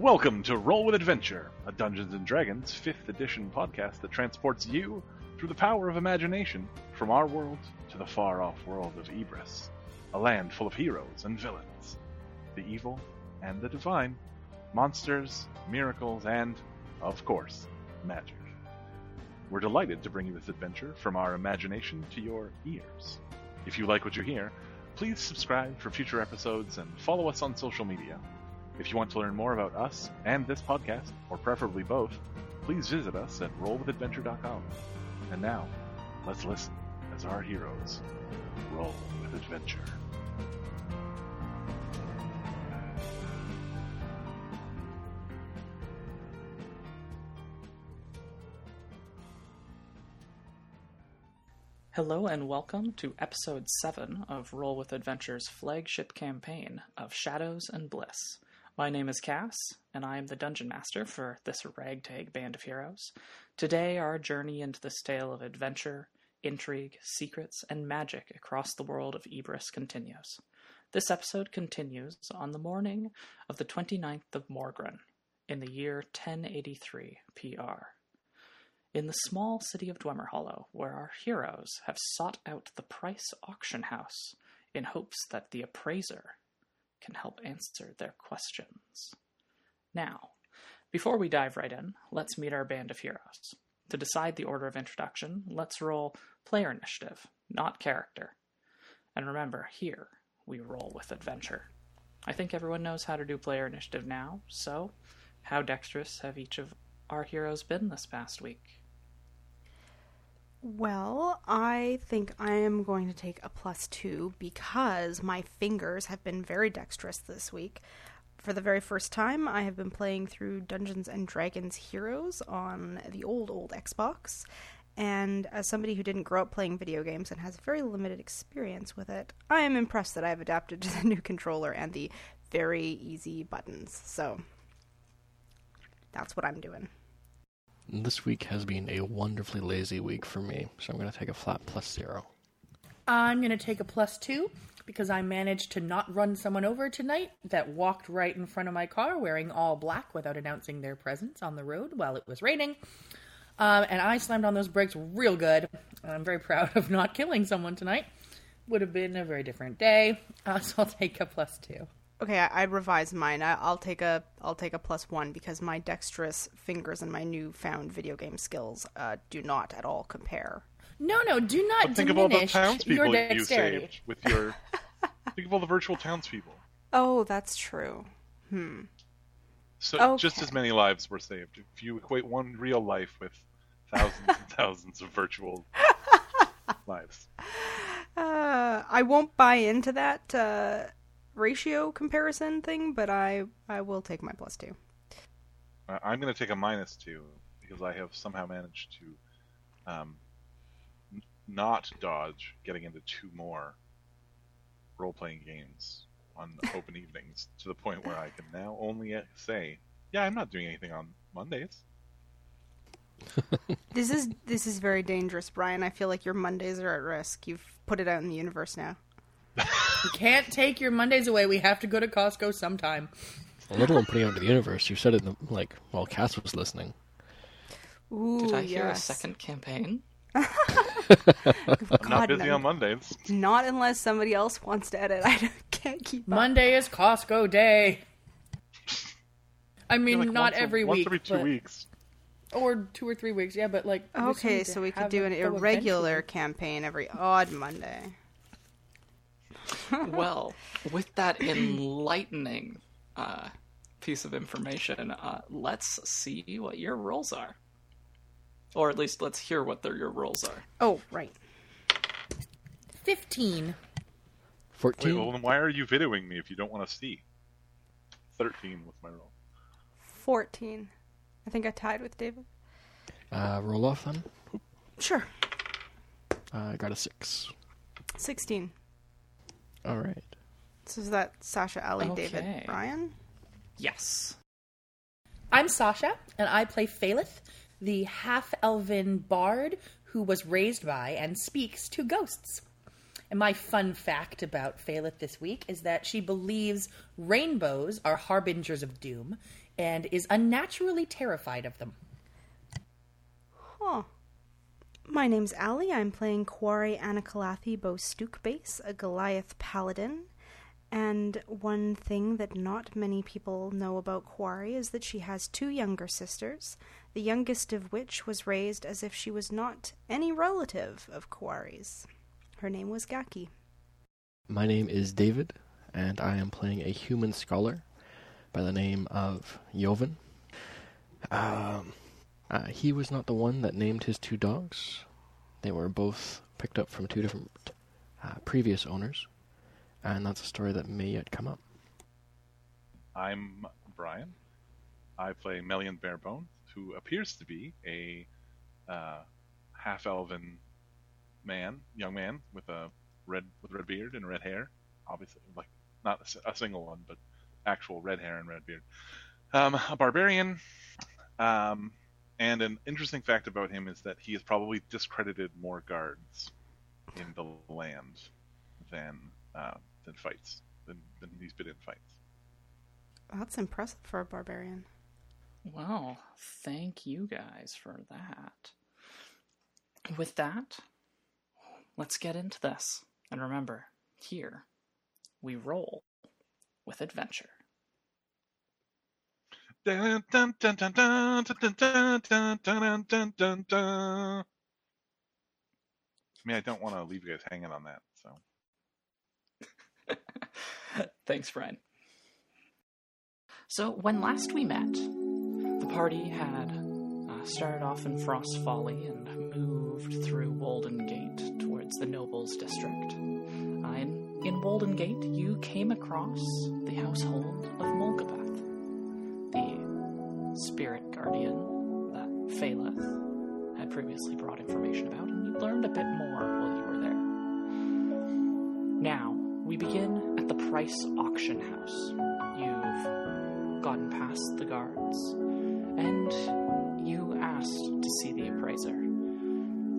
Welcome to Roll With Adventure, a Dungeons & Dragons 5th edition podcast that transports you through the power of imagination from our world to the far-off world of Ibrus, a land full of heroes and villains, the evil and the divine, monsters, miracles, and, of course, magic. We're delighted to bring you this adventure from our imagination to your ears. If you like what you hear, please subscribe for future episodes and follow us on social media. If you want to learn more about us and this podcast, or preferably both, please visit us at rollwithadventure.com. And now, let's listen as our heroes roll with adventure. Hello and welcome to Episode 7 of Roll With Adventure's flagship campaign of Shadows and Bliss. My name is Cass, and I am the Dungeon Master for this ragtag band of heroes. Today, our journey into this tale of adventure, intrigue, secrets, and magic across the world of Ibrus continues. This episode continues on the morning of the 29th of Morgren, in the year 1083 PR. In the small city of Dwemer Hollow, where our heroes have sought out the Price Auction House in hopes that the appraiser can help answer their questions. Now, before we dive right in, let's meet our band of heroes. To decide the order of introduction, let's roll player initiative, not character. And remember, here we roll with adventure. I think everyone knows how to do player initiative now, so how dexterous have each of our heroes been this past week? Well, I think I am going to take a +2 because my fingers have been very dexterous this week. For the very first time, I have been playing through Dungeons & Dragons Heroes on the old Xbox, and as somebody who didn't grow up playing video games and has very limited experience with it, I am impressed that I have adapted to the new controller and the very easy buttons, so that's what I'm doing. This week has been a wonderfully lazy week for me, so I'm going to take a flat +0. I'm going to take a +2 because I managed to not run someone over tonight that walked right in front of my car wearing all black without announcing their presence on the road while it was raining. And I slammed on those brakes real good. I'm very proud of not killing someone tonight. Would have been a very different day, so I'll take a +2. Okay, I revised mine. I'll take a +1 because my dexterous fingers and my newfound video game skills do not at all compare. No, do not but diminish your dexterity. Think of all the virtual townspeople. Oh, that's true. So okay. Just as many lives were saved. If you equate one real life with thousands and thousands of virtual lives. I won't buy into that ratio comparison thing, but I will take my +2. I'm going to take a -2 because I have somehow managed to not dodge getting into two more role-playing games on open evenings to the point where I can now only say, yeah, I'm not doing anything on Mondays. This is very dangerous, Brian. I feel like your Mondays are at risk. You've put it out in the universe now. You can't take your Mondays away. We have to go to Costco sometime. A little one putting out to the universe. You said it in the, like, while Cass was listening. Ooh, did I hear a second campaign? I'm not busy on Mondays. Not unless somebody else wants to edit. I can't keep up. Monday is Costco day. I mean, like not every week. Once every 2 weeks. Or 2 or 3 weeks, yeah, but like... Okay, so we could do an irregular campaign every odd Monday. Well, with that enlightening piece of information, let's see what your roles are. Or at least let's hear what your roles are. Oh, right. 15. 14. Wait, well, then why are you videoing me if you don't want to see? 13 with my roll. 14. I think I tied with David. Roll off then. Sure. I got a 6. 16. All right. So is that Sasha, Ali, okay. David, Brian? Yes. I'm Sasha, and I play Faeleth, the half-elven bard who was raised by and speaks to ghosts. And my fun fact about Faeleth this week is that she believes rainbows are harbingers of doom, and is unnaturally terrified of them. Huh. My name's Allie. I'm playing Kwari Anakalathi Bostuke Bass, a Goliath Paladin. And one thing that not many people know about Kwari is that she has two younger sisters, the youngest of which was raised as if she was not any relative of Kwari's. Her name was Gaki. My name is David, and I am playing a human scholar by the name of Jovan. He was not the one that named his two dogs. They were both picked up from two different previous owners. And that's a story that may yet come up. I'm Brian. I play Melian Barebone, who appears to be a half-elven man, young man with red beard and red hair. Obviously, like not a single one, but actual red hair and red beard. A barbarian. And an interesting fact about him is that he has probably discredited more guards in the land than he's been in fights. That's impressive for a barbarian. Well, thank you guys for that. With that, let's get into this. And remember, here, we roll with adventure. Dun, dun, dun, dun, dun, dun, dun, dun, dun, dun, dun. I mean, I don't want to leave you guys hanging on that, so... Thanks, Brian. So when last we met, the party had started off in Frost's Folly and moved through Boldengate towards the Nobles District. In Boldengate, you came across the household of Molgeba, the spirit guardian that Faeleth had previously brought information about, and you learned a bit more while you were there. Now, we begin at the Price Auction House. You've gotten past the guards, and you asked to see the appraiser.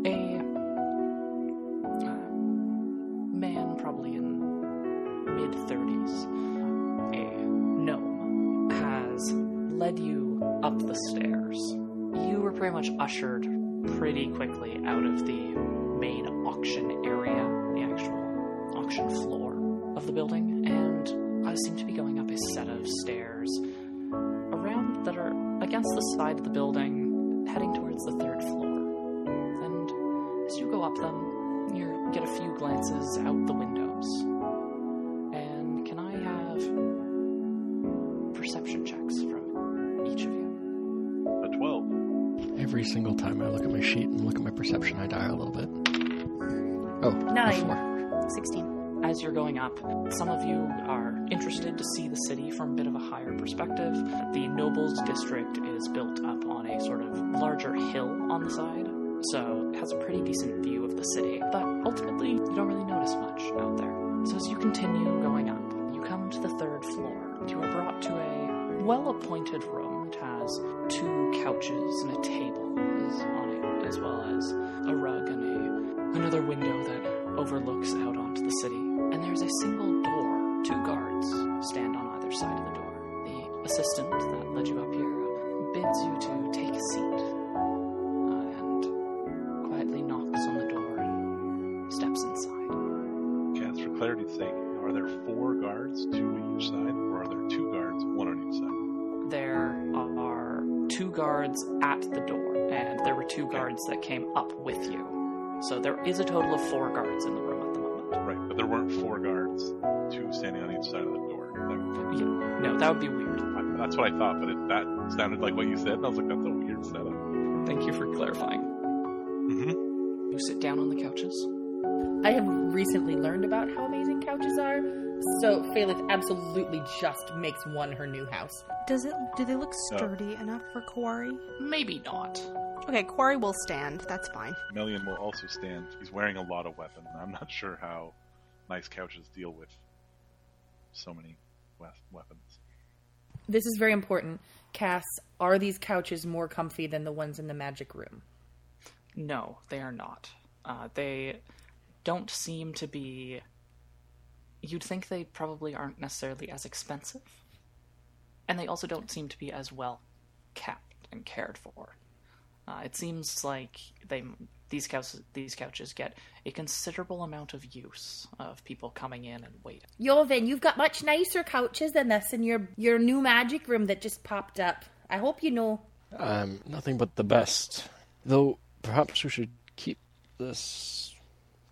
A man probably in mid-30s, a gnome, has led you up the stairs. You were pretty much ushered pretty quickly out of the main auction area, the actual auction floor of the building, and I seem to be going up a set of stairs around that are against the side of the building, heading towards the third floor. And as you go up them, you get a few glances out the windows. And can I have perception checks from each of you? A 12. Every single time I look at my sheet and look at my perception, I die a little bit. Oh, 9. 16. As you're going up, some of you are interested to see the city from a bit of a higher perspective. The Nobles District is built up on a sort of larger hill on the side, so it has a pretty decent view of the city. But ultimately, you don't really notice much out there. So as you continue going up, you come to the third floor. You are brought to a well-appointed room that has two couches and a table on it, as well as a rug and another window that overlooks out onto the city. And there's a single door. Two guards stand on either side of the door. The assistant that led you up here bids you to take a seat and quietly knocks on the door and steps inside. Just for clarity's sake, are there four guards, two on each side, or are there two guards, one on each side? There are two guards at the door, and there were two guards that came up with you. So there is a total of four guards in the room at the moment. Right, but there weren't four guards, two standing on each side of the door. Yeah, no, that would be weird. That's what I thought, but that sounded like what you said, and I was like, that's a weird setup. Thank you for clarifying. Mm-hmm. You sit down on the couches. I have recently learned about how amazing couches are, so Faeleth absolutely just makes one her new house. Do they look sturdy enough for Kwari? Maybe not. Okay, Kwari will stand. That's fine. Melian will also stand. He's wearing a lot of weapons. I'm not sure how nice couches deal with so many weapons. This is very important. Cass, are these couches more comfy than the ones in the magic room? No, they are not. They don't seem to be... You'd think they probably aren't necessarily as expensive and they also don't seem to be as well kept and cared for. It seems like these couches get a considerable amount of use of people coming in and waiting. Jovan, you've got much nicer couches than this in your new magic room that just popped up. I hope you know. Nothing but the best. Though, perhaps we should keep this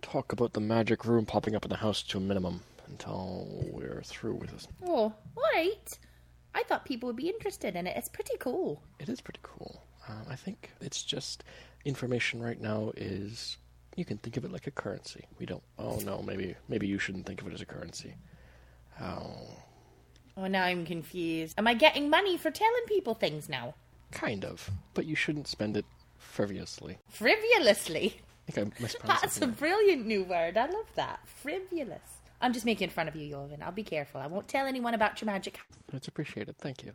talk about the magic room popping up in the house to a minimum until we're through with it. Oh, all right. I thought people would be interested in it. It's pretty cool. It is pretty cool. I think it's just information right now is, you can think of it like a currency. We don't, oh no, maybe you shouldn't think of it as a currency. Oh, now I'm confused. Am I getting money for telling people things now? Kind of, but you shouldn't spend it frivolously. Frivolously? I think I mispronounced That's a brilliant new word. I love that. Frivolous. I'm just making fun of you, Jovan. I'll be careful. I won't tell anyone about your magic. It's appreciated. Thank you.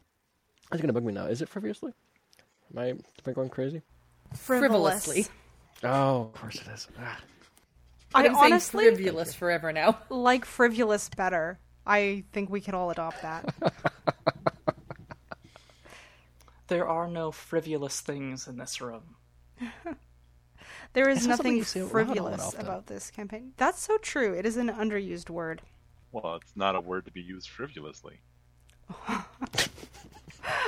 That's going to bug me now. Is it frivolously? Am I going crazy? Frivolously. Oh, of course it is. Ah. I honestly saying frivolous forever now. Like frivolous better. I think we could all adopt that. There are no frivolous things in this room. There is nothing frivolous about this campaign. That's so true. It is an underused word. Well, it's not a word to be used frivolously.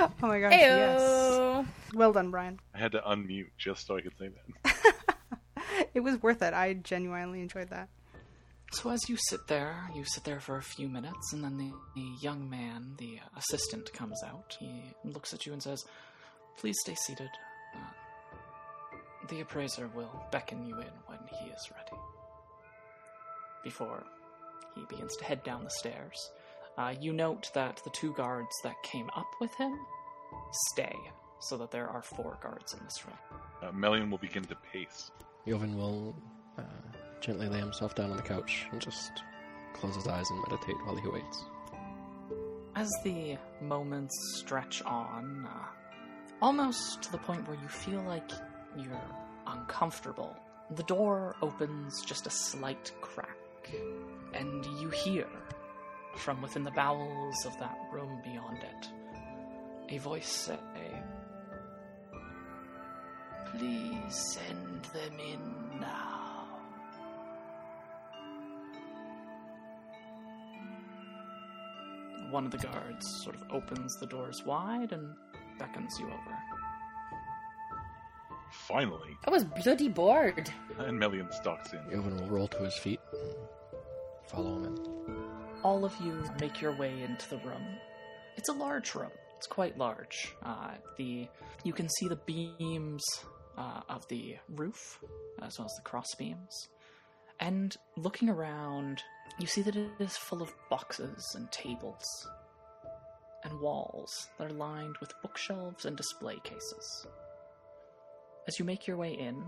Oh my gosh, Ayo. Yes. Well done, Brian. I had to unmute just so I could say that. It was worth it. I genuinely enjoyed that. So as you sit there for a few minutes, and then the young man, the assistant, comes out. He looks at you and says, "Please stay seated. The appraiser will beckon you in when he is ready." Before he begins to head down the stairs, you note that the two guards that came up with him stay, so that there are 4 guards in this room. Melian will begin to pace. Jovan will gently lay himself down on the couch and just close his eyes and meditate while he waits. As the moments stretch on, almost to the point where you feel like you're uncomfortable, the door opens just a slight crack, and you hear, from within the bowels of that room beyond it, a voice say, "Please send them in now." One of the guards sort of opens the doors wide and beckons you over. Finally. I was bloody bored. And Melian stalks in. Jovan will roll to his feet and follow him in. All of you make your way into the room. It's a large room. It's quite large. You can see the beams of the roof, as well as the cross beams. And looking around, you see that it is full of boxes and tables and walls that are lined with bookshelves and display cases. As you make your way in,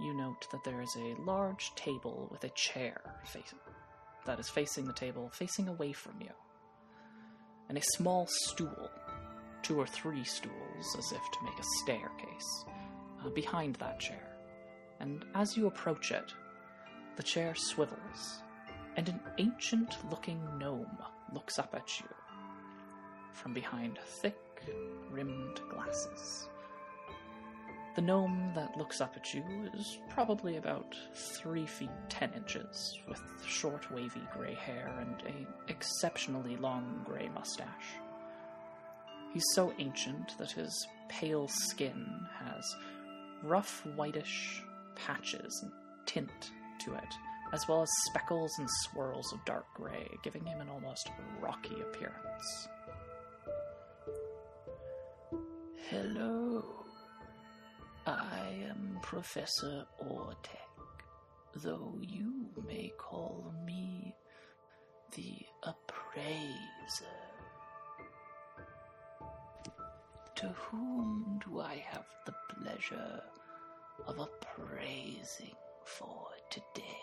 you note that there is a large table with a chair that is facing the table, facing away from you, and a small stool, 2 or 3 stools, as if to make a staircase, behind that chair. And as you approach it, the chair swivels, and an ancient-looking gnome looks up at you from behind thick, rimmed glasses. The gnome that looks up at you is probably about 3 feet 10 inches, with short wavy grey hair and an exceptionally long grey mustache. He's so ancient that his pale skin has rough whitish patches and tint to it, as well as speckles and swirls of dark grey, giving him an almost rocky appearance. "Hello. I am Professor Ortec, though you may call me the Appraiser. To whom do I have the pleasure of appraising for today?"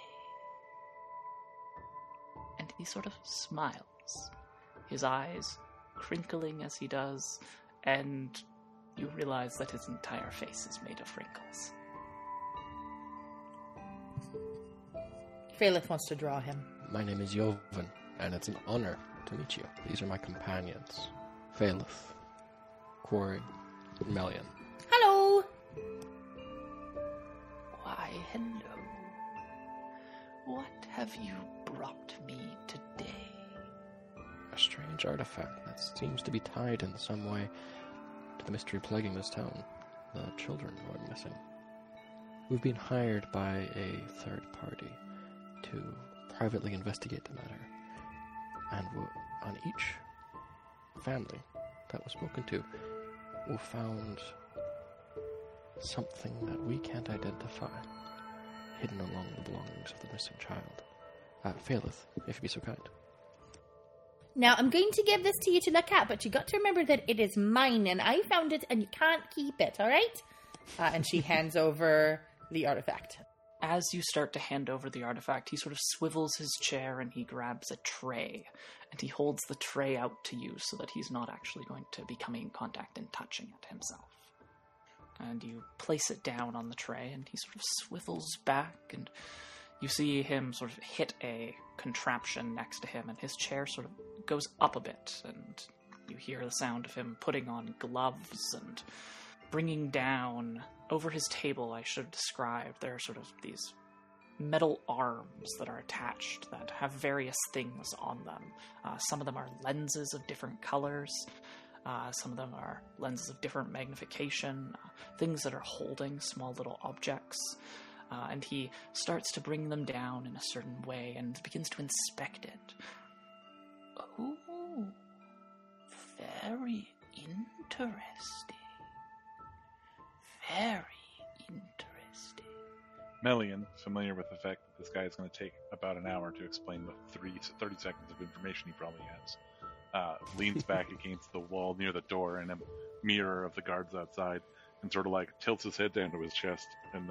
And he sort of smiles, his eyes crinkling as he does, and you realize that his entire face is made of wrinkles. Faeleth wants to draw him. "My name is Jovan, and it's an honor to meet you. These are my companions, Faeleth, Kwari, and Melian. Hello! Why, hello. What have you brought me today? A strange artifact that seems to be tied in some way to the mystery plaguing this town. The children going missing. We've been hired by a third party to privately investigate the matter. And on each family that was spoken to, we found something that we can't identify hidden along the belongings of the missing child. Faeleth, if you'd be so kind. Now, I'm going to give this to you to look at, but you got to remember that it is mine, and I found it, and you can't keep it, all right? And she hands over the artifact. As you start to hand over the artifact, he sort of swivels his chair, and he grabs a tray, and he holds the tray out to you so that he's not actually going to be coming in contact and touching it himself. And you place it down on the tray, and he sort of swivels back, and you see him sort of hit a contraption next to him, and his chair sort of goes up a bit, and you hear the sound of him putting on gloves and bringing down over his table. I should describe, there are sort of these metal arms that are attached that have various things on them. Some of them are lenses of different colors, some of them are lenses of different magnification, things that are holding small little objects. And he starts to bring them down in a certain way and begins to inspect it. Oh, very interesting. Very interesting. Melian, familiar with the fact that this guy is going to take about an hour to explain the 30 seconds of information he probably has, leans back against the wall near the door and a mirror of the guards outside and sort of like tilts his head down to his chest and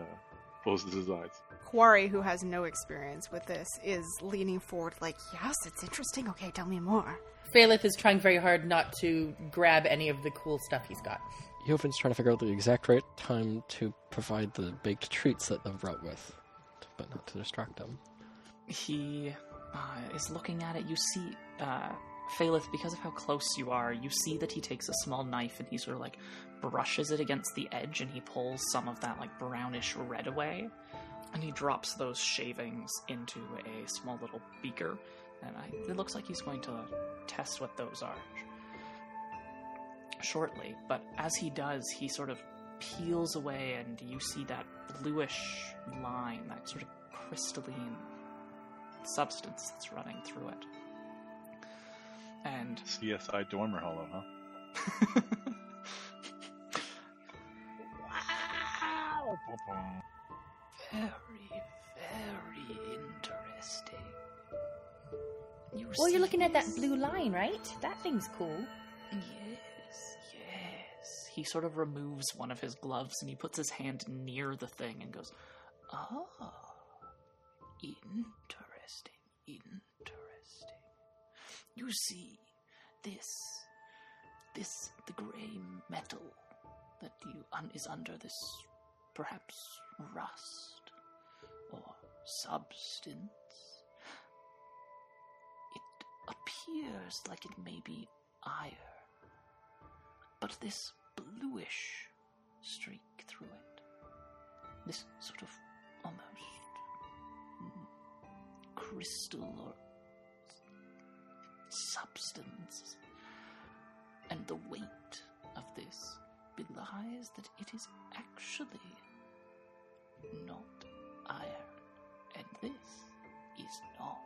closes his eyes. Kwari, who has no experience with this, is leaning forward like, yes, it's interesting. Okay, tell me more. Faeleth is trying very hard not to grab any of the cool stuff he's got. Jovan's trying to figure out the exact right time to provide the baked treats that they've brought with, but not to distract them. He is looking at it. You see, Faeleth, because of how close you are, you see that he takes a small knife and he sort of like brushes it against the edge and he pulls some of that like brownish red away, and he drops those shavings into a small little beaker, and it looks like he's going to test what those are shortly. But as he does, he sort of peels away, and you see that bluish line, that sort of crystalline substance that's running through it. And CSI Dwemer Hollow, huh? Wow! Very, very interesting. You're looking at that blue line, right? That thing's cool. Yes. He sort of removes one of his gloves and he puts his hand near the thing and goes, "Ah, interesting. You see, this, the gray metal that is under this, perhaps rust or substance. It appears like it may be iron. But this bluish streak through it, this sort of almost crystal or substance, and the weight of this belies that it is actually not iron, and this is not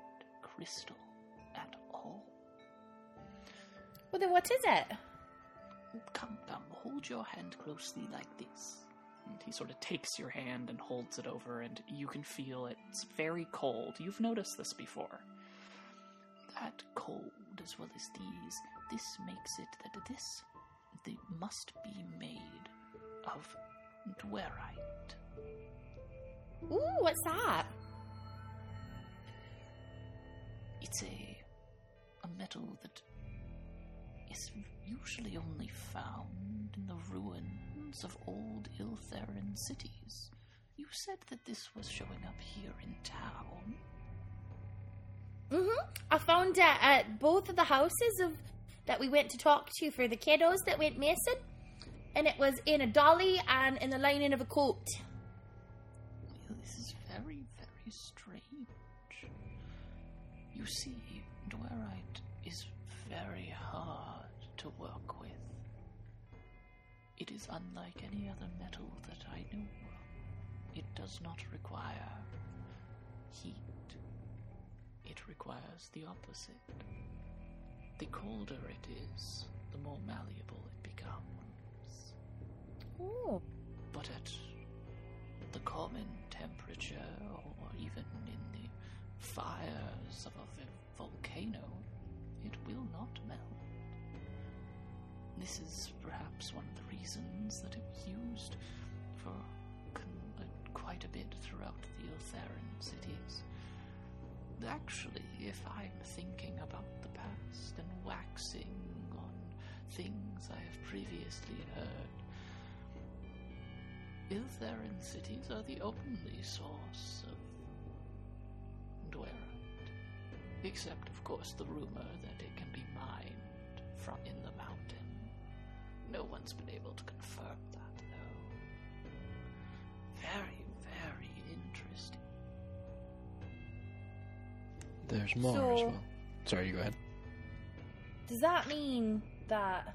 crystal at all." "Well, then what is it?" Come, hold your hand closely like this." And he sort of takes your hand and holds it over, and you can feel it's very cold. You've noticed this before. That cold, as well as this makes it that they must be made of Dwerite. Ooh, what's that? It's a metal that is usually only found in the ruins of old Iltharin cities. You said that this was showing up here in town. Mm-hmm. I found it at both of the houses of that we went to talk to for the kiddos that went missing, and it was in a dolly and in the lining of a coat. This is very, very strange. You see, Dwerite is very hard to work with. It is unlike any other metal that I know of. It does not require heat. It requires the opposite. The colder it is, the more malleable it becomes. Ooh. But at the common temperature, or even in the fires of a volcano, it will not melt. This is perhaps one of the reasons that it was used for quite a bit throughout the Iltharin cities. Actually, if I'm thinking about the past and waxing on things I have previously heard, Iltharin cities are the only source of Dwerite. Except, of course, the rumor that it can be mined from in the mountain. No one's been able to confirm that, though. Very, very interesting. There's more as well. Sorry, you go ahead. Does that mean that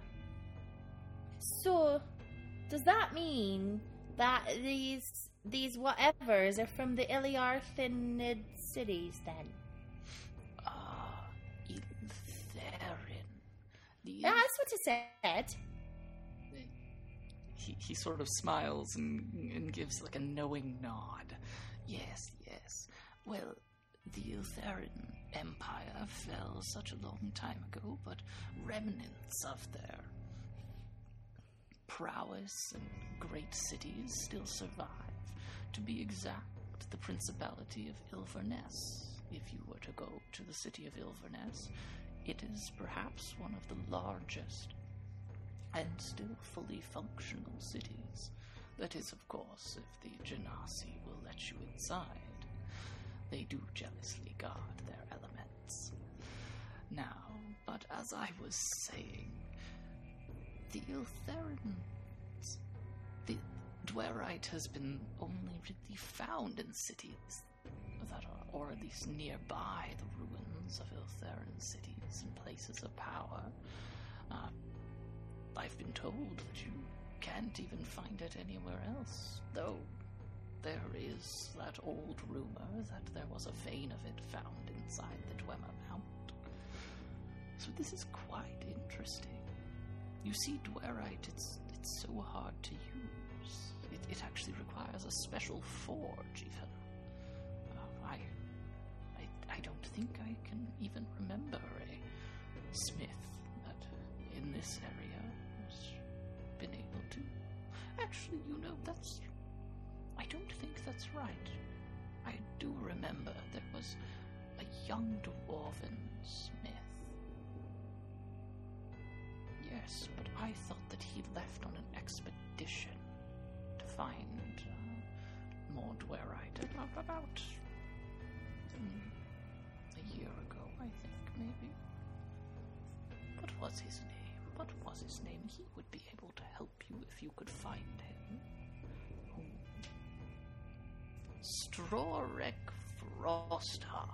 these whatevers are from the Iltharin cities then? Ah, Iltharin. That's what I said. He sort of smiles and gives like a knowing nod. Yes, yes. Well, the Iltharin Empire fell such a long time ago, but remnants of their prowess and great cities still survive. To be exact, the Principality of Ilverness. If you were to go to the city of Ilverness, it is perhaps one of the largest and still fully functional cities. That is, of course, if the Genasi will let you inside. They do jealously guard their elements. Now, but as I was saying, the Iltharans, the Dwerite has been only really found in cities that are, or at least nearby the ruins of Iltharan cities and places of power. I've been told that you can't even find it anywhere else, though there is that old rumor that there was a vein of it found inside the Dwemer Mount. So this is quite interesting. You see, Dwerite, it's so hard to use. It actually requires a special forge, even. I don't think I can even remember a smith that in this area has been able to. Actually, you know, that's... I don't think that's right. I do remember there was a young dwarven smith. Yes, but I thought that he left on an expedition to find more Dwerite about a year ago, I think, maybe. What was his name? He would be able to help you if you could find him. Strorik Frostheart.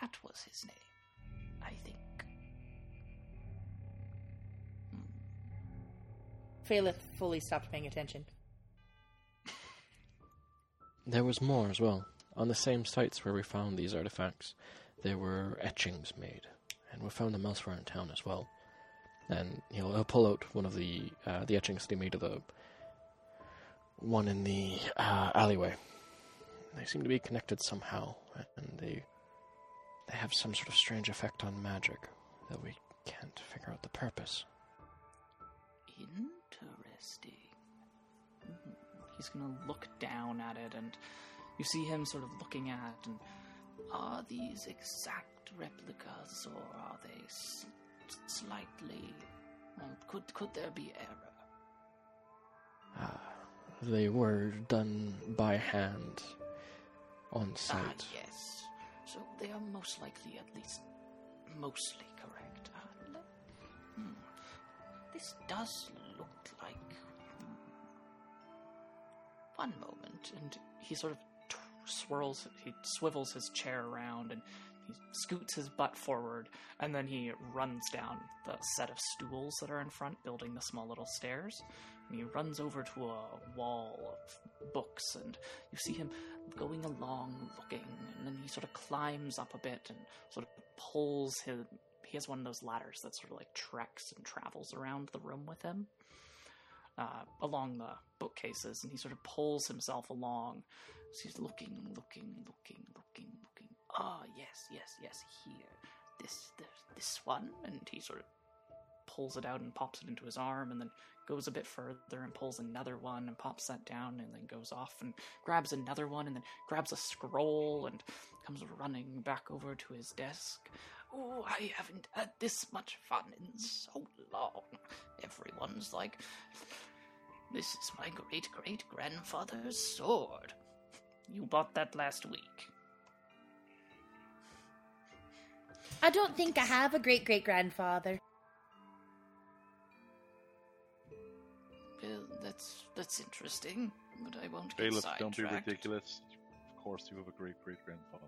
That was his name, I think. Faeleth fully stopped paying attention. There was more as well. On the same sites where we found these artifacts, there were etchings made, and we found them elsewhere in town as well. And he'll pull out one of the etchings that he made of the one in the alleyway. They seem to be connected somehow, and they have some sort of strange effect on magic, though we can't figure out the purpose. Interesting. He's going to look down at it, and you see him sort of looking at it, and are these exact replicas, or are they slightly... Well, could there be error? They were done by hand. On site. Yes. So they are most likely correct. This does look like... One moment, and he sort of swivels his chair around, and he scoots his butt forward, and then he runs down the set of stools that are in front, building the small little stairs, and he runs over to a wall of books, and you see him going along, looking, and then he sort of climbs up a bit and sort of pulls his... He has one of those ladders that sort of like treks and travels around the room with him, along the bookcases, and he sort of pulls himself along. So he's looking. Ah, yes, here. This one. And he sort of pulls it out and pops it into his arm, and then goes a bit further and pulls another one and pops that down, and then goes off and grabs another one, and then grabs a scroll and comes running back over to his desk. Oh, I haven't had this much fun in so long. Everyone's like, this is my great-great-grandfather's sword. You bought that last week. I don't think I have a great-great-grandfather. Well, that's interesting, but I won't get sidetracked. Don't be ridiculous. Of course you have a great-great-grandfather.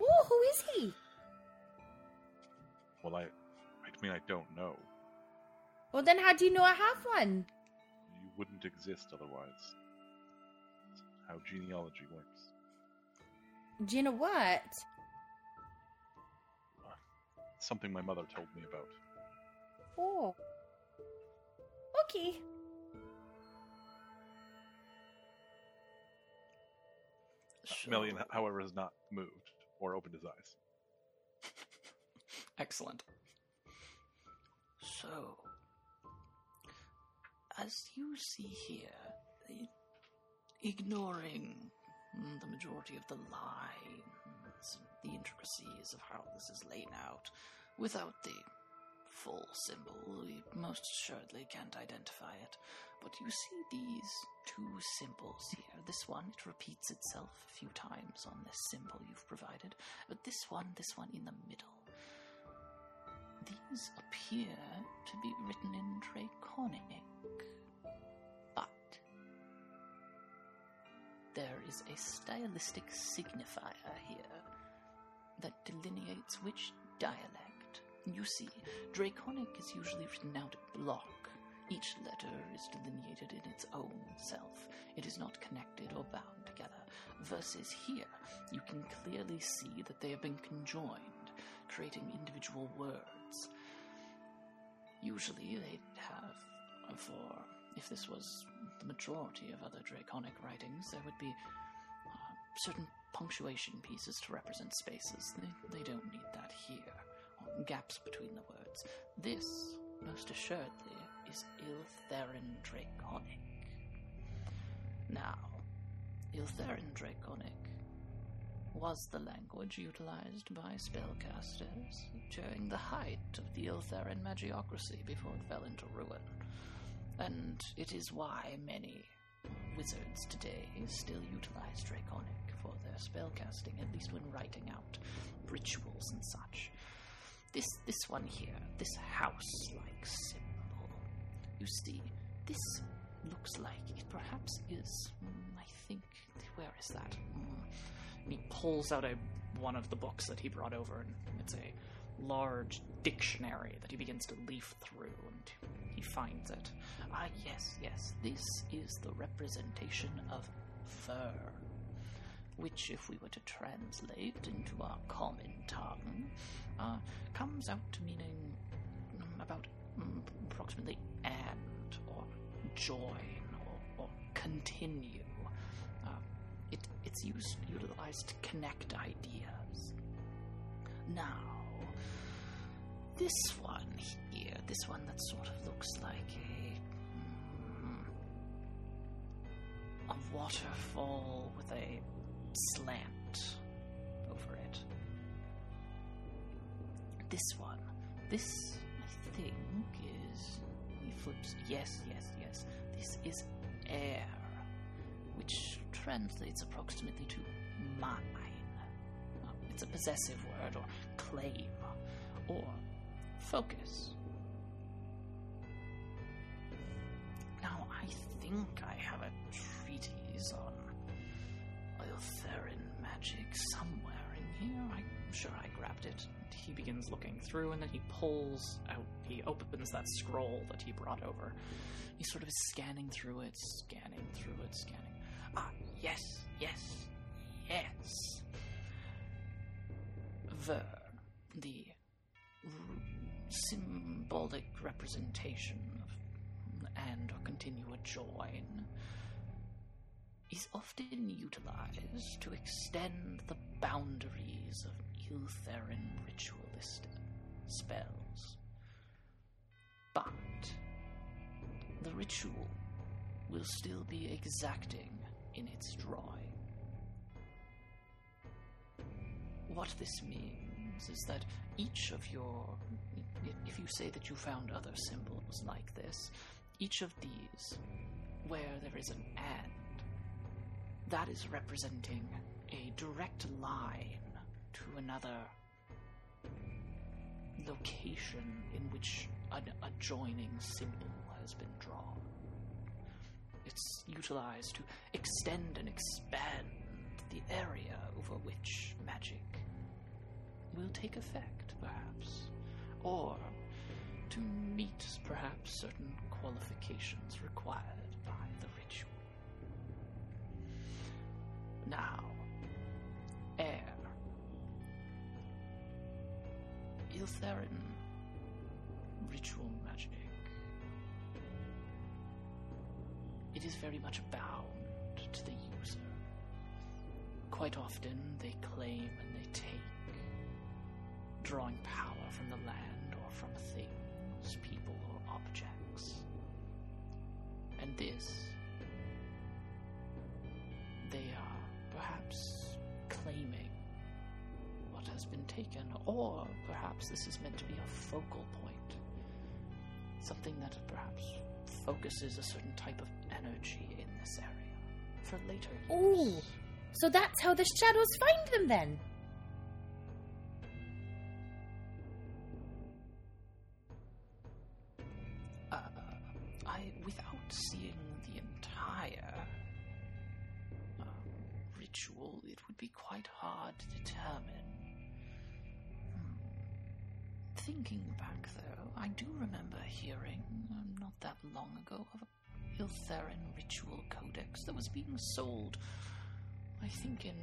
Ooh, who is he? Well, I mean, I don't know. Well, then how do you know I have one? You wouldn't exist otherwise. That's how genealogy works. Do you know what? Something my mother told me about. Oh. Okay. Sure. Melian, however, has not moved or opened his eyes. Excellent. So, as you see here, ignoring the majority of the lines, the intricacies of how this is laid out, without the full symbol, we most assuredly can't identify it. But you see these two symbols here. This one, it repeats itself a few times on this symbol you've provided, but this one in the middle. These appear to be written in Draconic, but there is a stylistic signifier here that delineates which dialect. You see, Draconic is usually written out block. Each letter is delineated in its own self. It is not connected or bound together. Versus here, you can clearly see that they have been conjoined, creating individual words. Usually they'd have, for if this was the majority of other Draconic writings, there would be certain punctuation pieces to represent spaces. They don't need that here, or gaps between the words. This, most assuredly, is Iltharin Draconic. Now, Iltharin Draconic was the language utilized by spellcasters during the height of the Iltharin magiocracy before it fell into ruin, and it is why many wizards today still utilize Draconic for their spellcasting, at least when writing out rituals and such. This one here, this house-like symbol, you see, this looks like it perhaps is, I think, where is that? And he pulls out one of the books that he brought over, and it's a large dictionary that he begins to leaf through, and he finds it. Ah, yes, this is the representation of fur, which, if we were to translate into our common tongue, comes out to meaning about approximately and, or join, or continue. It's utilized to connect ideas. Now, this one here, this one that sort of looks like a waterfall with a slant over it. This one, this, I think, is... He flips, yes, this is air, which translates approximately to mine. It's a possessive word, or claim, or focus. think I have a treatise on Iltharin magic somewhere in here. I'm sure I grabbed it. And he begins looking through, and then he pulls out, he opens that scroll that he brought over. He sort of is scanning through it. Ah, yes. The symbolic representation of and or continued join is often utilized to extend the boundaries of Iltharin ritualistic spells. But the ritual will still be exacting in its drawing. What this means is that each of your... if you say that you found other symbols like this, each of these, where there is an and, that is representing a direct line to another location in which an adjoining symbol has been drawn. It's utilized to extend and expand the area over which magic will take effect, perhaps, or to meet, perhaps, certain qualifications required by the ritual. Now, air. Iltharin ritual magic. It is very much bound to the user. Quite often, they claim and they take, drawing power from the land or from things, people, or objects. And this, they are perhaps claiming what has been taken, or perhaps this is meant to be a focal point, something that perhaps focuses a certain type of energy in this area for later use. Ooh! So that's how the shadows find them, then? Without seeing the entire ritual, it would be quite hard to determine. Thinking back, though, I do remember hearing, not that long ago, of a Iltharin ritual codex that was being sold... I think in...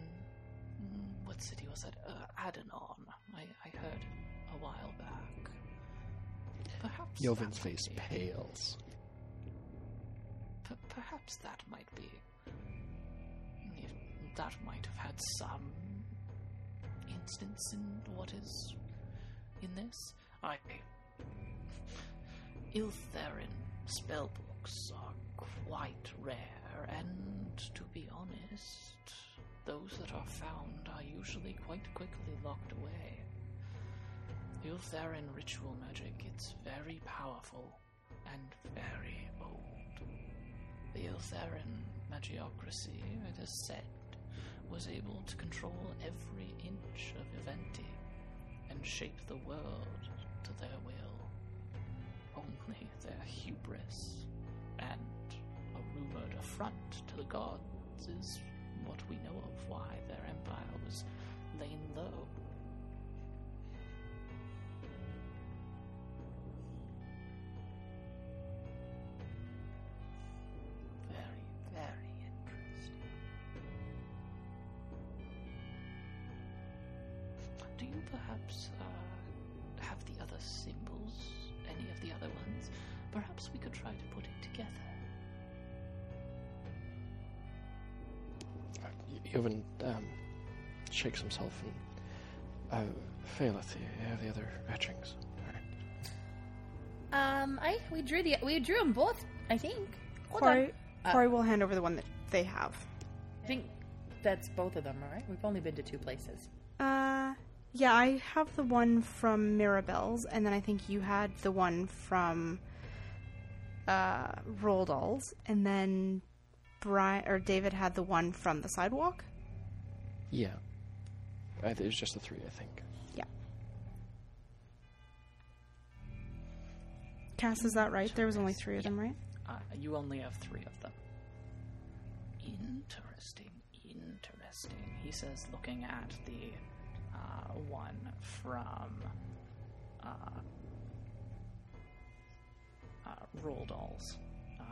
what city was that? Adenon. I heard a while back. Perhaps Jovan's face pales. Perhaps that might be... That might have had some instance in what is in this. Iltharin spellbooks are quite rare, and to be honest... Those that are found are usually quite quickly locked away. Iltharin ritual magic, it's very powerful and very old. The Iltharin magiocracy, it is said, was able to control every inch of Eventy and shape the world to their will. Only their hubris and a rumored affront to the gods is... what we know of why their empire was laid low. Very, very interesting. Do you perhaps have the other symbols? Any of the other ones? Perhaps we could try to put it together. Jovan shakes himself and Faeleth, you have the other etchings. Right. We drew them both, I think. Kwari will hand over the one that they have. I think that's both of them, right? We've only been to two places. Yeah, I have the one from Mirabelle's, and then I think you had the one from Roldal's, and then Brian or David had the one from the sidewalk. Yeah, it was just the three, I think. Yeah. Cass, is that right? There was only three of them, right? and you only have 3 of them. Interesting, interesting. He says, looking at the one from Roll Dolls.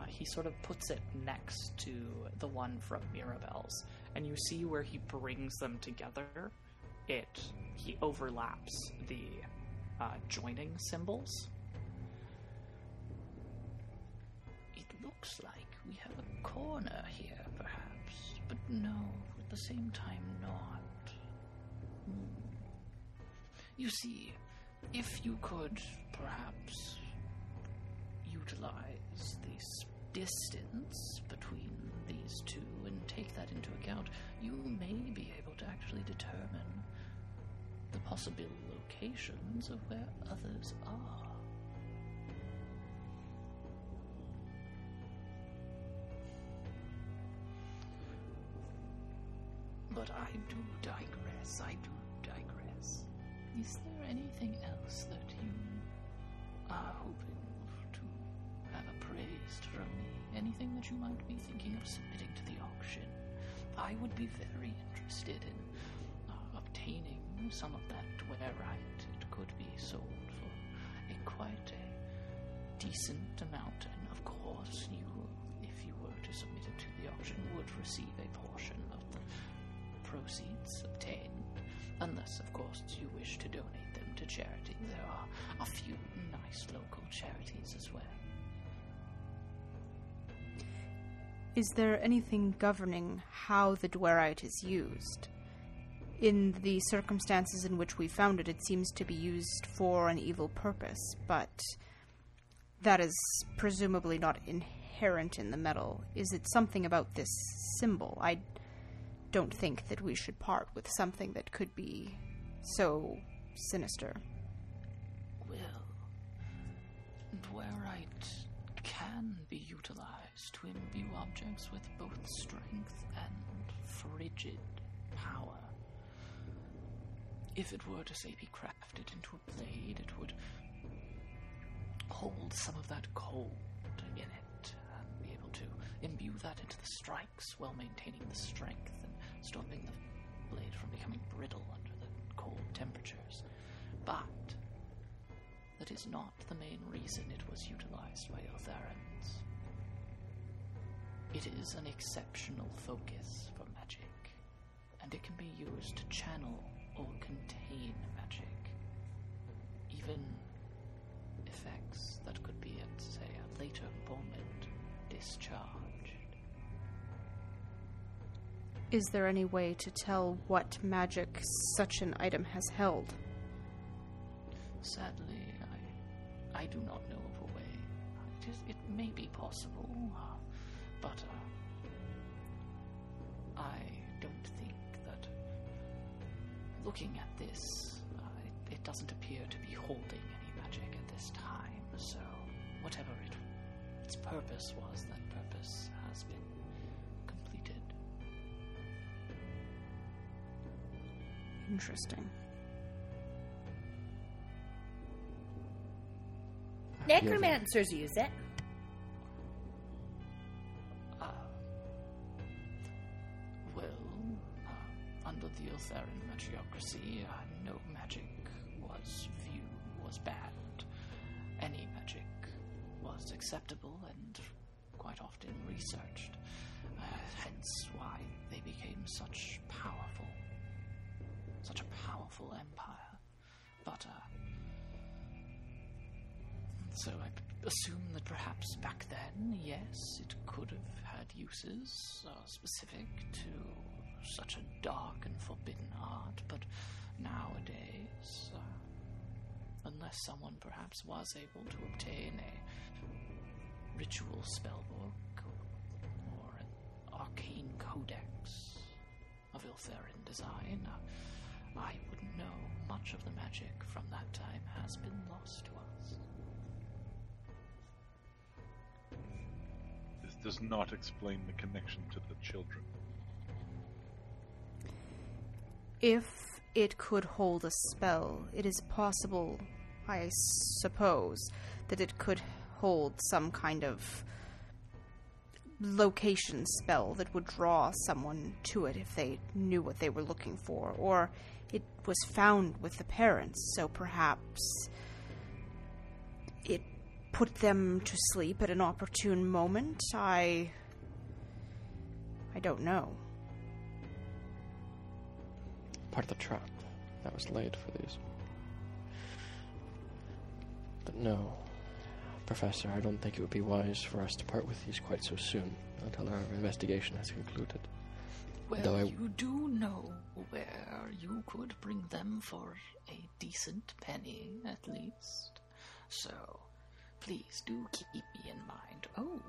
He sort of puts it next to the one from Mirabelle's, and you see where he brings them together. He overlaps the joining symbols. It looks like we have a corner here, perhaps, but no, at the same time not. You see, if you could perhaps utilize the distance between these two and take that into account, you may be able to actually determine the possible locations of where others are. But I do digress, Is there anything else that you are hoping to have appraised from me? Anything that you might be thinking of submitting to the auction? I would be very interested in obtaining some of that Dwerite. It could be sold for quite a decent amount, and of course you, if you were to submit it to the auction, would receive a portion of the proceeds obtained, unless of course you wish to donate them to charity. There are a few nice local charities as well. Is there anything governing how the Dwerite is used? In the circumstances in which we found it, it seems to be used for an evil purpose, but that is presumably not inherent in the metal. Is it something about this symbol? I don't think that we should part with something that could be so sinister. Well, Dwerite can be utilized to imbue objects with both strength and frigid power. If it were to, say, be crafted into a blade, it would hold some of that cold in it and be able to imbue that into the strikes while maintaining the strength and stopping the blade from becoming brittle under the cold temperatures. But that is not the main reason it was utilized by Otharans. It is an exceptional focus for magic, and it can be used to channel or contain magic. Even effects that could be at, say, a later moment discharged. Is there any way to tell what magic such an item has held? Sadly, I do not know of a way. It may be possible, but I don't think. Looking at this, it doesn't appear to be holding any magic at this time, so whatever its purpose was, that purpose has been completed. Interesting. Necromancers use it. Under the Iltharin magiocracy, no magic was banned. Any magic was acceptable and quite often researched, hence why they became such a powerful empire. But, so I assume that perhaps back then, yes, it could have had uses specific to such a dark and forbidden art, but nowadays, unless someone perhaps was able to obtain a ritual spellbook or an arcane codex of Iltharin design, I wouldn't know. Much of the magic from that time has been lost to us. This does not explain the connection to the children. If it could hold a spell, it is possible, I suppose, that it could hold some kind of location spell that would draw someone to it if they knew what they were looking for, or it was found with the parents, so perhaps it put them to sleep at an opportune moment. I don't know. Part of the trap that was laid for these. But no, Professor, I don't think it would be wise for us to part with these quite so soon until our investigation has concluded. Well, you do know where you could bring them for a decent penny, at least. So, please do keep me in mind. Oh,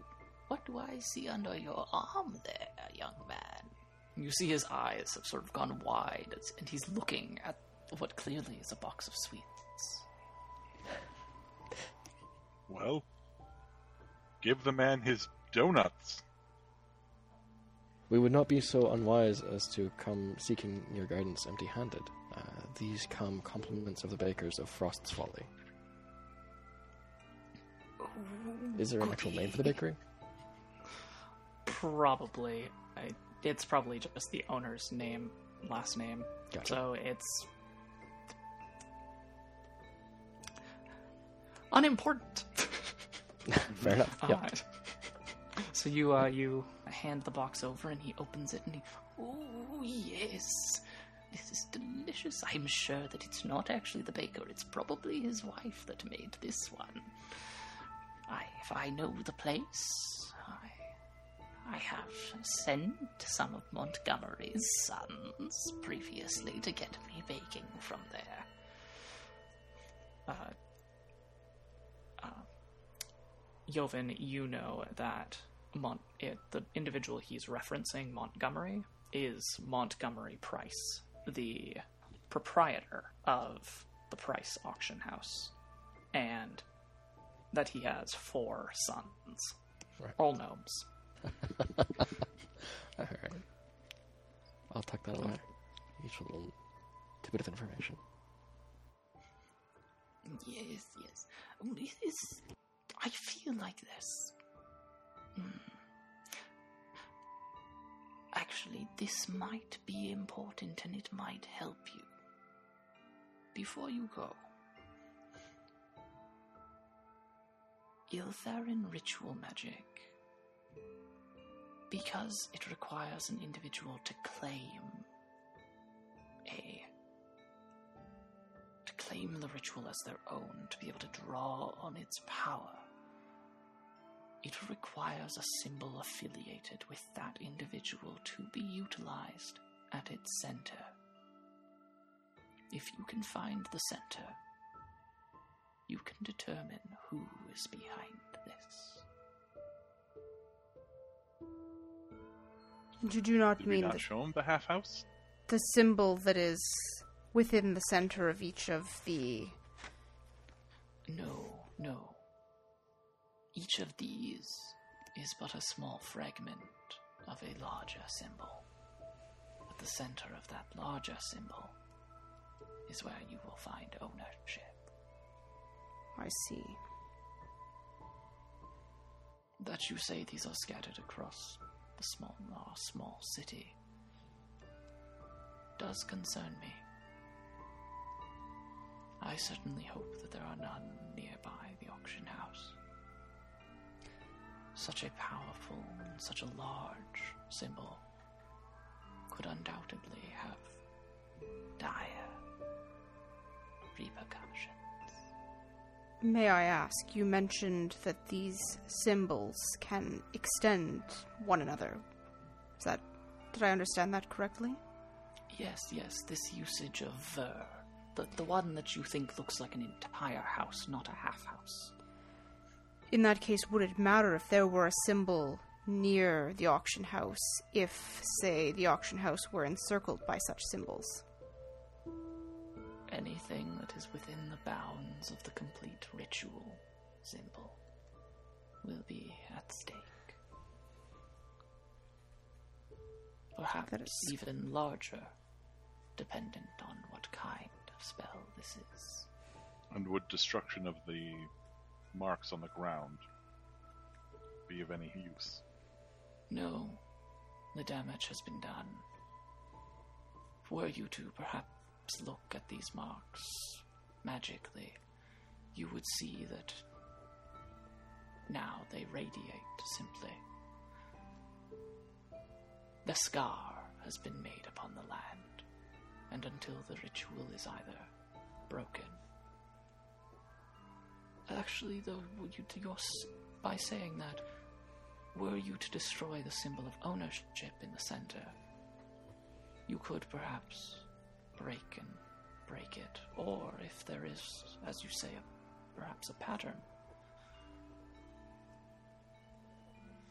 what do I see under your arm there, young man? You see his eyes have sort of gone wide, and he's looking at what clearly is a box of sweets. Well, give the man his donuts. We would not be so unwise as to come seeking your guidance empty-handed. These come compliments of the bakers of Frost's Folly. Is there an actual name for the bakery? Probably. It's probably just the owner's name, last name. Gotcha. So it's... unimportant. Fair enough. Yep. Right. So you hand the box over, and he opens it, and he... Oh, yes. This is delicious. I'm sure that it's not actually the baker. It's probably his wife that made this one. If I know the place, I have sent some of Montgomery's sons previously to get me baking from there. Jovan, you know that the individual he's referencing, Montgomery, is Montgomery Price, the proprietor of the Price Auction House, and that he has 4 sons. Right. All gnomes. All right. I'll tuck that away. Useful little tidbit of information. Yes, yes. I feel like this. Actually, this might be important and it might help you. Before you go, Iltharin ritual magic. Because it requires an individual to claim the ritual as their own, to be able to draw on its power, it requires a symbol affiliated with that individual to be utilized at its center. If you can find the center, you can determine who is behind this. You do not mean that shown the half house? The symbol that is within the center of each of the... No. Each of these is but a small fragment of a larger symbol. At the center of that larger symbol is where you will find ownership. I see. That you say these are scattered across the small city does concern me. I certainly hope that there are none nearby the auction house. Such a powerful and such a large symbol could undoubtedly have dire repercussions. May I ask, you mentioned that these symbols can extend one another. Did I understand that correctly? Yes, this usage of ver. The one that you think looks like an entire house, not a half-house. In that case, would it matter if there were a symbol near the auction house if, say, the auction house were encircled by such symbols? Anything that is within the bounds of the complete ritual symbol will be at stake. Perhaps even larger, dependent on what kind of spell this is. And would destruction of the marks on the ground be of any use? No, the damage has been done. Were you to perhaps look at these marks magically, you would see that now they radiate simply. The scar has been made upon the land, and until the ritual is either broken. Actually, though, by saying that, were you to destroy the symbol of ownership in the center, you could perhaps break it, or if there is, as you say, perhaps a pattern,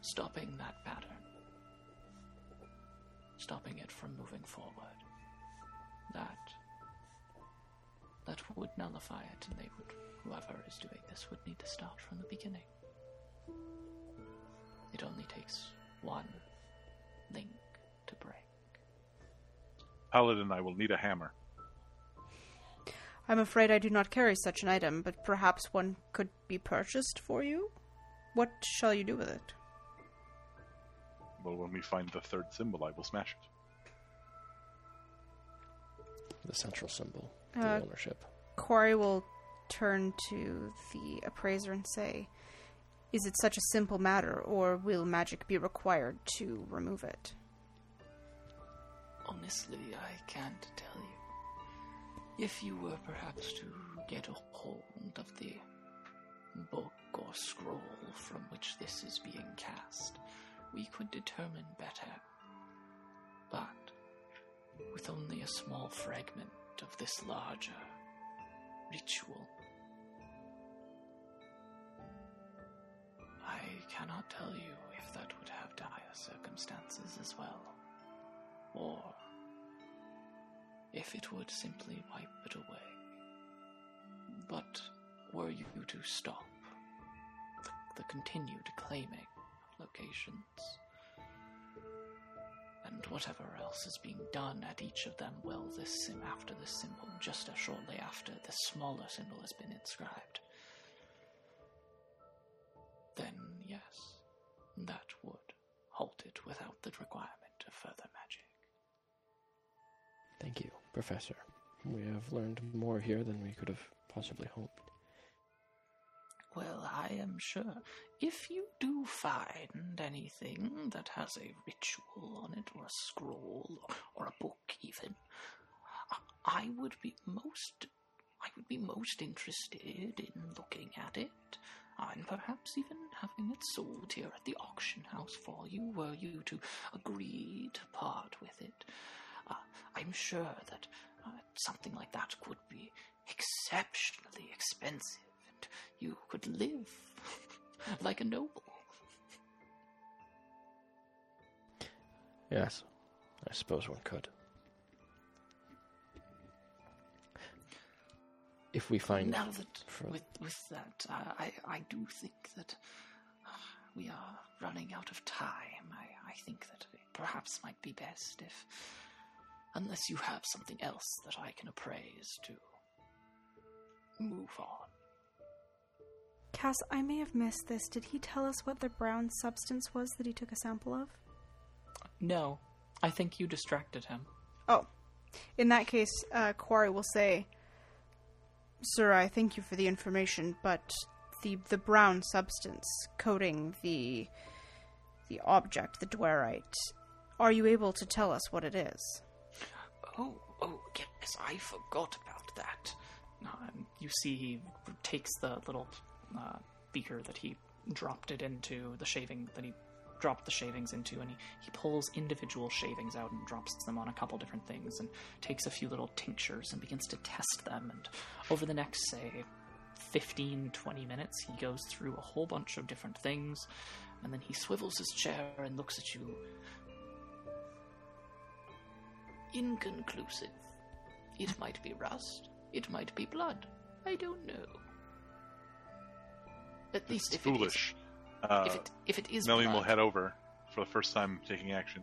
stopping that pattern, stopping it from moving forward, that would nullify it, and whoever is doing this would need to start from the beginning. It only takes one link to break. Paladin, I will need a hammer. I'm afraid I do not carry such an item, but perhaps one could be purchased for you? What shall you do with it? Well, when we find the third symbol, I will smash it. The central symbol, the ownership. Kwari will turn to the appraiser and say, is it such a simple matter, or will magic be required to remove it? Honestly, I can't tell you. If you were perhaps to get a hold of the book or scroll from which this is being cast, we could determine better. But with only a small fragment of this larger ritual, I cannot tell you if that would have dire circumstances as well, or if it would simply wipe it away. But were you to stop the continued claiming of locations, and whatever else is being done at each of them, well, after this symbol, just as shortly after the smaller symbol has been inscribed, then yes, that would halt it without the requirement of further magic. Thank you, Professor. We have learned more here than we could have possibly hoped. Well, I am sure. If you do find anything that has a ritual on it, or a scroll, or a book even, I would be most interested in looking at it, and perhaps even having it sold here at the auction house for you, were you to agree to part with it. I'm sure that something like that could be exceptionally expensive. You could live like a noble. Yes, I suppose one could. If we find... Now that, with that, I do think that we are running out of time. I think that it perhaps might be best if... Unless you have something else that I can appraise to move on. Cass, I may have missed this. Did he tell us what the brown substance was that he took a sample of? No. I think you distracted him. Oh. In that case, Kwari will say, Sir, I thank you for the information, but the brown substance coating the object, the Dwerite, are you able to tell us what it is? Oh, yes, I forgot about that. You see he takes the little... beaker that he dropped it into, the shavings into, and he pulls individual shavings out and drops them on a couple different things and takes a few little tinctures and begins to test them. And over the next, say, 15-20 minutes, he goes through a whole bunch of different things, and then he swivels his chair and looks at you. Inconclusive. It might be rust. It might be blood. I don't know. At least it's foolish. If it is, Melian will head over for the first time taking action,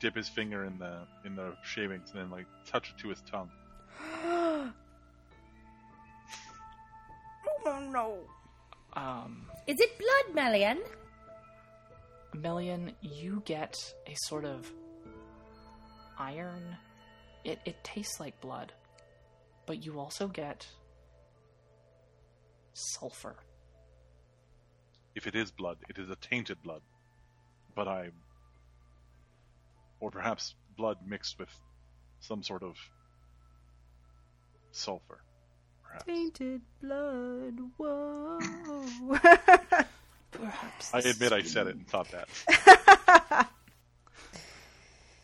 dip his finger in the shavings, and then touch it to his tongue. Oh no! Is it blood, Melian? Melian, you get a sort of iron. It tastes like blood, but you also get sulfur. If it is blood, it is a tainted blood. But or perhaps blood mixed with some sort of sulfur. Perhaps. Tainted blood, whoa. Perhaps I admit I said it and thought that.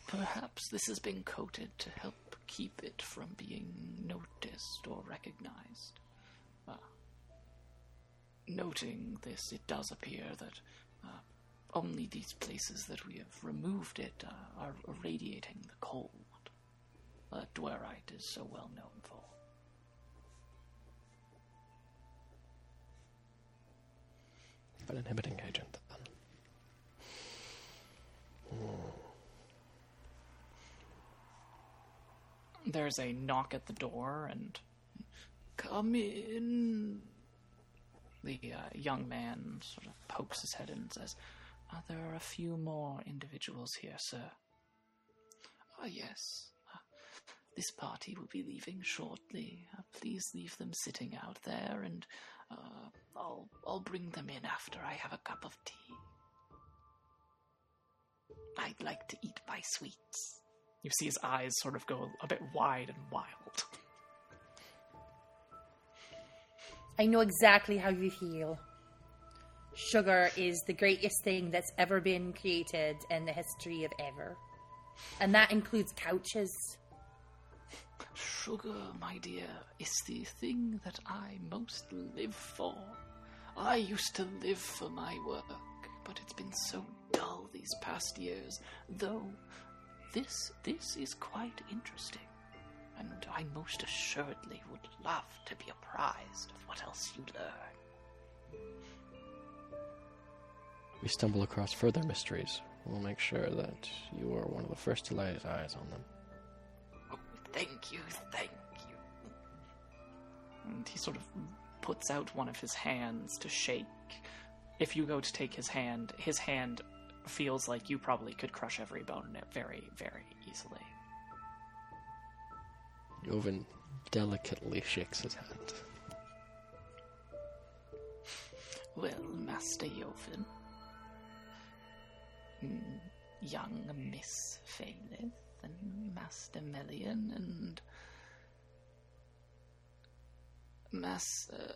Perhaps this has been coated to help keep it from being noticed or recognized. Noting this, it does appear that only these places that we have removed it are irradiating the cold. Dwerite is so well known for. An inhibiting agent, then. There's a knock at the door, and come in. The young man sort of pokes his head in and says, there are a few more individuals here, sir. Yes. This party will be leaving shortly. Please leave them sitting out there, and I'll bring them in after I have a cup of tea. I'd like to eat my sweets. You see his eyes sort of go a bit wide and wild. I know exactly how you feel. Sugar is the greatest thing that's ever been created in the history of ever. And that includes couches. Sugar, my dear, is the thing that I most live for. I used to live for my work, but it's been so dull these past years, though this is quite interesting. And I most assuredly would love to be apprised of what else you learn. We stumble across further mysteries. We'll make sure that you are one of the first to lay eyes on them. Oh, thank you. And he sort of puts out one of his hands to shake. If you go to take his hand feels like you probably could crush every bone in it very, very easily. Jovan delicately shakes his hand. Well, Master Jovan, young Miss Faeleth, and Master Melian, and Master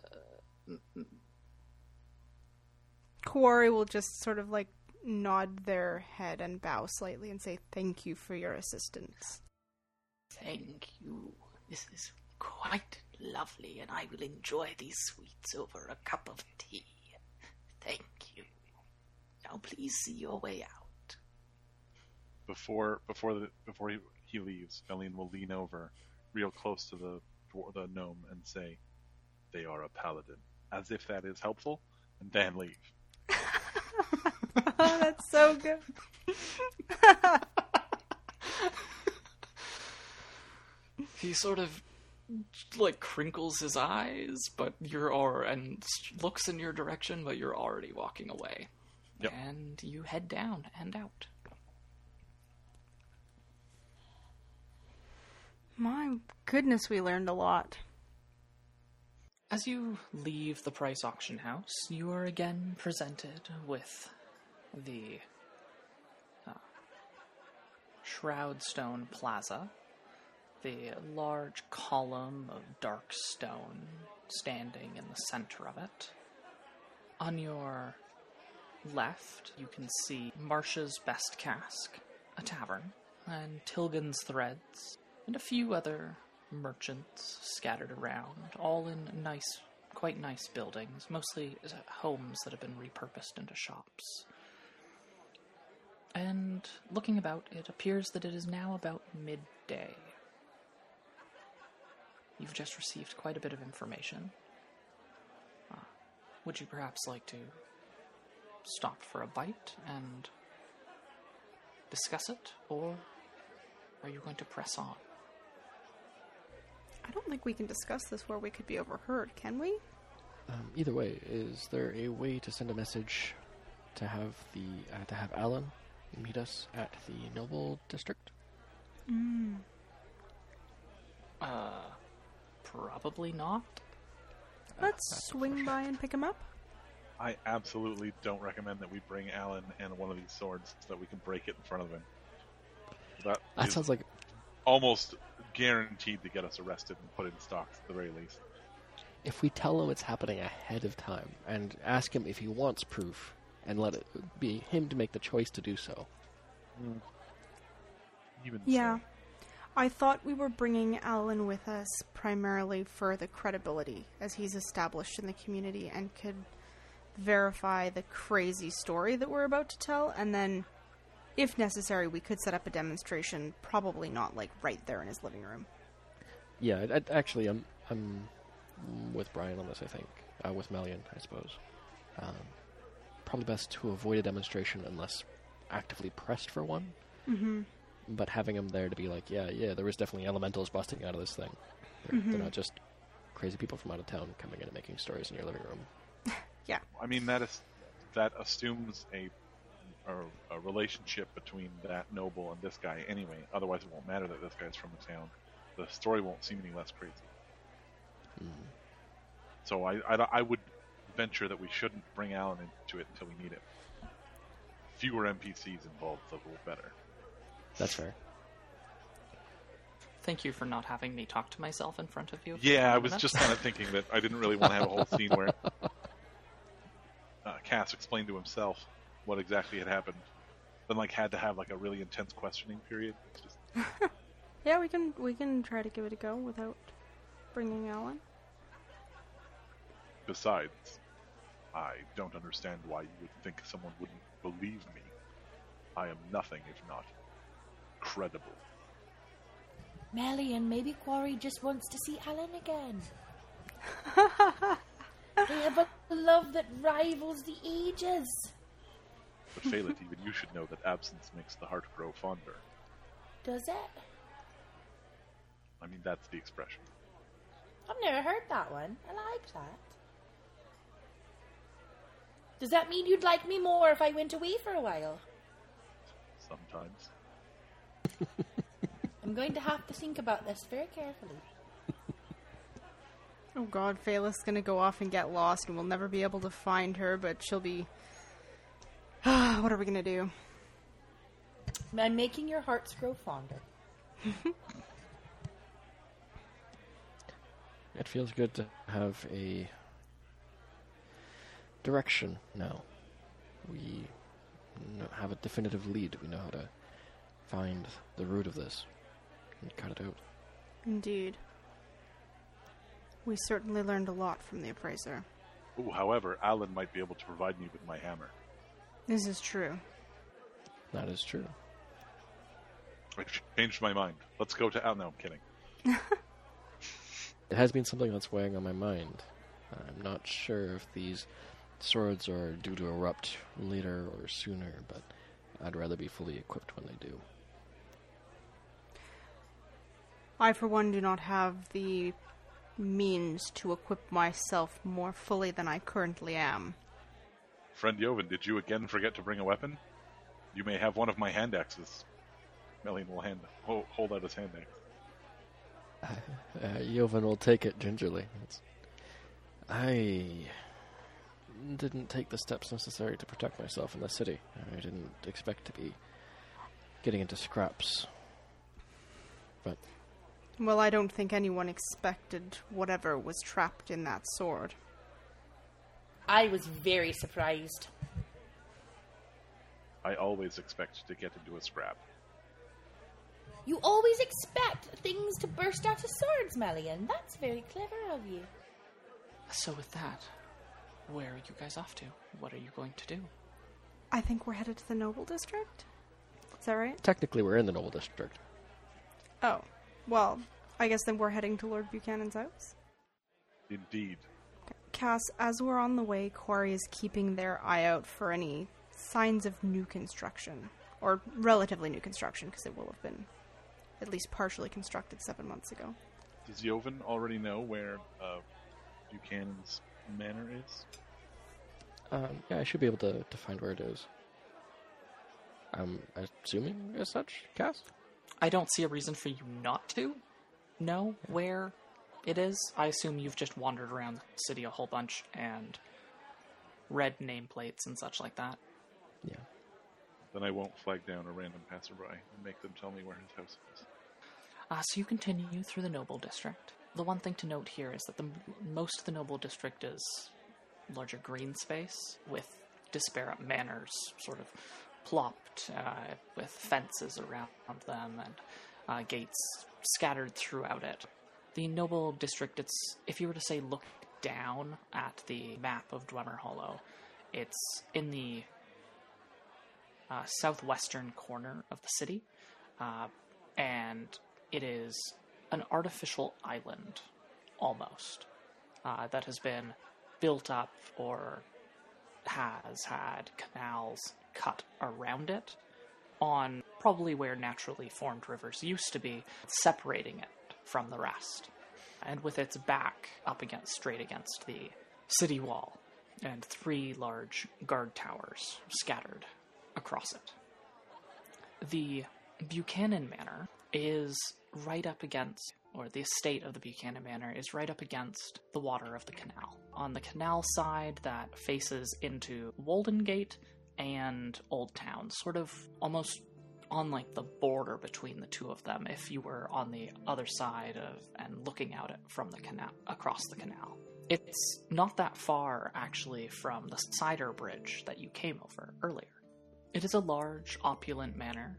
Kwari will just sort of like nod their head and bow slightly and say, "Thank you for your assistance." Thank you. This is quite lovely, and I will enjoy these sweets over a cup of tea. Thank you. Now please see your way out. Before he leaves, Melian will lean over real close to the gnome and say, "They are a paladin," as if that is helpful, and then leave. Oh, that's so good. He sort of, like, crinkles his eyes, and looks in your direction, but you're already walking away. Yep. And you head down and out. My goodness, we learned a lot. As you leave the Price Auction House, you are again presented with the Shroudstone Plaza. The large column of dark stone standing in the center of it. On your left, you can see Marsh's Best Cask, a tavern, and Tilgan's Threads, and a few other merchants scattered around, all in quite nice buildings, mostly homes that have been repurposed into shops. And looking about, it appears that it is now about midday. You've just received quite a bit of information. Would you perhaps like to stop for a bite and discuss it, or are you going to press on? I don't think we can discuss this where we could be overheard, can we? Either way, is there a way to send a message to have Alan meet us at the Noble District. Probably not. Let's swing by and pick him up. I absolutely don't recommend that we bring Alan and one of these swords so that we can break it in front of him. That sounds like almost guaranteed to get us arrested and put in stocks at the very least. If we tell him it's happening ahead of time and ask him if he wants proof and let it be him to make the choice to do so. Even so. I thought we were bringing Alan with us primarily for the credibility, as he's established in the community and could verify the crazy story that we're about to tell, and then, if necessary, we could set up a demonstration, probably not, like, right there in his living room. Yeah, actually, I'm with Brian on this, I think. With Melian, I suppose. Probably best to avoid a demonstration unless actively pressed for one. Mm-hmm. But having them there to be like, yeah, there is definitely elementals busting out of this thing. They're not just crazy people from out of town coming in and making stories in your living room. Yeah. I mean, that assumes a relationship between that noble and this guy anyway. Otherwise, it won't matter that this guy's from the town. The story won't seem any less crazy. So I would venture that we shouldn't bring Alan into it until we need it. Fewer NPCs involved, the better. That's fair. Thank you for not having me talk to myself in front of you. Yeah, I was just kind of thinking that I didn't really want to have a whole scene where Cass explained to himself what exactly had happened, then had to have a really intense questioning period. Yeah, we can try to give it a go without bringing Alan. Besides, I don't understand why you would think someone wouldn't believe me. I am nothing if not credible. Melian, maybe Kwari just wants to see Alan again. They have a love that rivals the ages. But Faeleth, even you should know that absence makes the heart grow fonder. Does it? I mean, that's the expression. I've never heard that one. I like that. Does that mean you'd like me more if I went away for a while? Sometimes. I'm going to have to think about this very carefully. Oh god, Faeleth's going to go off and get lost and we'll never be able to find her, but she'll be... What are we going to do? I'm making your hearts grow fonder. It feels good to have a direction now. We have a definitive lead. We know how to find the root of this and cut it out. Indeed. We certainly learned a lot from the appraiser. Ooh, however, Alan might be able to provide me with my hammer. This is true. That is true. I changed my mind. Let's go to... Oh, no, I'm kidding. It has been something that's weighing on my mind. I'm not sure if these swords are due to erupt later or sooner, but I'd rather be fully equipped when they do. I, for one, do not have the means to equip myself more fully than I currently am. Friend Jovan, did you again forget to bring a weapon? You may have one of my hand axes. Melian will hold out his hand axe. Jovan will take it gingerly. I didn't take the steps necessary to protect myself in the city. I didn't expect to be getting into scraps. But... Well, I don't think anyone expected whatever was trapped in that sword. I was very surprised. I always expect to get into a scrap. You always expect things to burst out of swords, Melian. That's very clever of you. So with that, where are you guys off to? What are you going to do? I think we're headed to the Noble District. Is that right? Technically, we're in the Noble District. Oh. Well, I guess then we're heading to Lord Buchanan's house? Indeed. Cass, as we're on the way, Kwari is keeping their eye out for any signs of new construction. Or relatively new construction, because it will have been at least partially constructed 7 months ago. Does Jovan already know where Buchanan's manor is? Yeah, I should be able to find where it is. I'm assuming as such, Cass? I don't see a reason for you not to know where it is. I assume you've just wandered around the city a whole bunch and read nameplates and such like that. Yeah. Then I won't flag down a random passerby and make them tell me where his house is. So you continue through the Noble District. The one thing to note here is that most of the Noble District is larger green space with disparate manors sort of plopped with fences around them and gates scattered throughout it. The Noble District, it's, if you were to say look down at the map of Dwemer Hollow, it's in the southwestern corner of the city, and it is an artificial island, almost, that has been built up or has had canals cut around it on probably where naturally formed rivers used to be, separating it from the rest, and with its back up against, straight against the city wall, and three large guard towers scattered across it. The Buchanan Manor is right up against, or the estate of the Buchanan Manor is right up against the water of the canal. On the canal side that faces into Boldengate and Old Town, sort of almost on like the border between the two of them, if you were on the other side of and looking out it from the canal, across the canal. It's not that far actually from the cider bridge that you came over earlier. It is a large, opulent manor.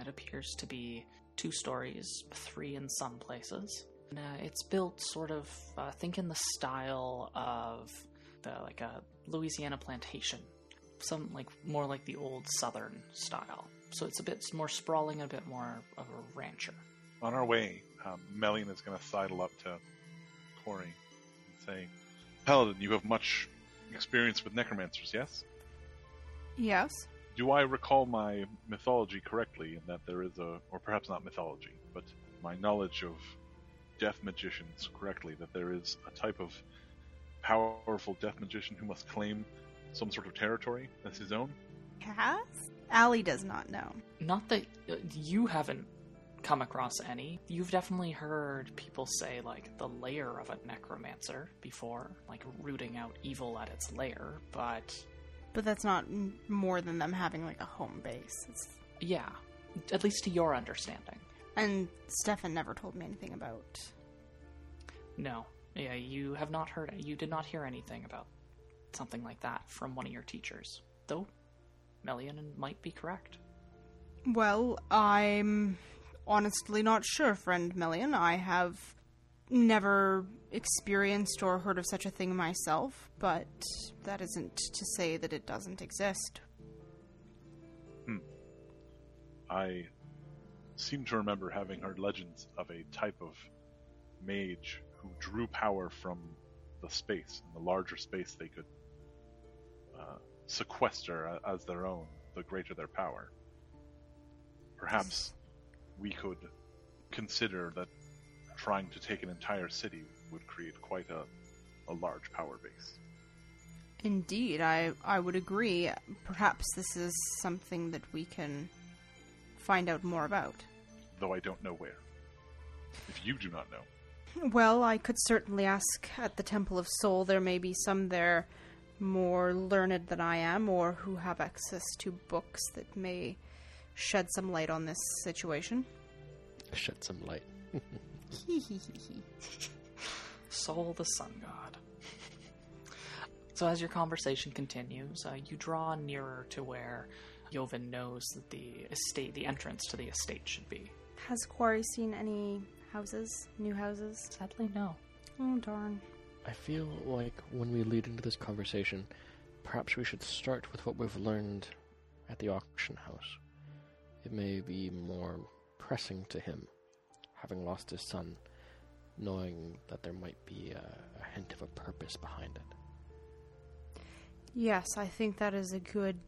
It appears to be 2 stories, 3 in some places. And, it's built sort of, think in the style of like a Louisiana plantation, some like more like the old Southern style. So it's a bit more sprawling, a bit more of a rancher. On our way, Melian is going to sidle up to Kwari and say, "Paladin, you have much experience with necromancers, yes?" "Yes." "Do I recall my mythology correctly in that there is a, or perhaps not mythology, but my knowledge of death magicians correctly, that there is a type of powerful death magician who must claim some sort of territory as his own?" "Cass? Allie does not know." "Not that you haven't come across any. You've definitely heard people say, like, the lair of a necromancer before, like rooting out evil at its lair, but..." "But that's not more than them having, like, a home base." It's... "Yeah, at least to your understanding." "And Stefan never told me anything about..." "No, yeah, you have not heard... You did not hear anything about something like that from one of your teachers. Though, Melian might be correct." "Well, I'm honestly not sure, friend Melian. I have never experienced or heard of such a thing myself, but that isn't to say that it doesn't exist." "I seem to remember having heard legends of a type of mage who drew power from the space, and the larger space they could sequester as their own, the greater their power. Perhaps we could consider that trying to take an entire city would create quite a large power base." "Indeed, I would agree. Perhaps this is something that we can find out more about. Though I don't know where. If you do not know." "Well, I could certainly ask at the Temple of Soul. There may be some there more learned than I am, or who have access to books that may shed some light on this situation." "Shed some light." Soul, the sun god. So as your conversation continues, you draw nearer to where Jovan knows that the estate, the entrance to the estate, should be. Has Kwari seen any houses? New houses? Sadly, no. Oh, darn. I feel like when we lead into this conversation, perhaps we should start with what we've learned at the auction house. It may be more pressing to him, having lost his son, knowing that there might be a hint of a purpose behind it. "Yes, I think that is a good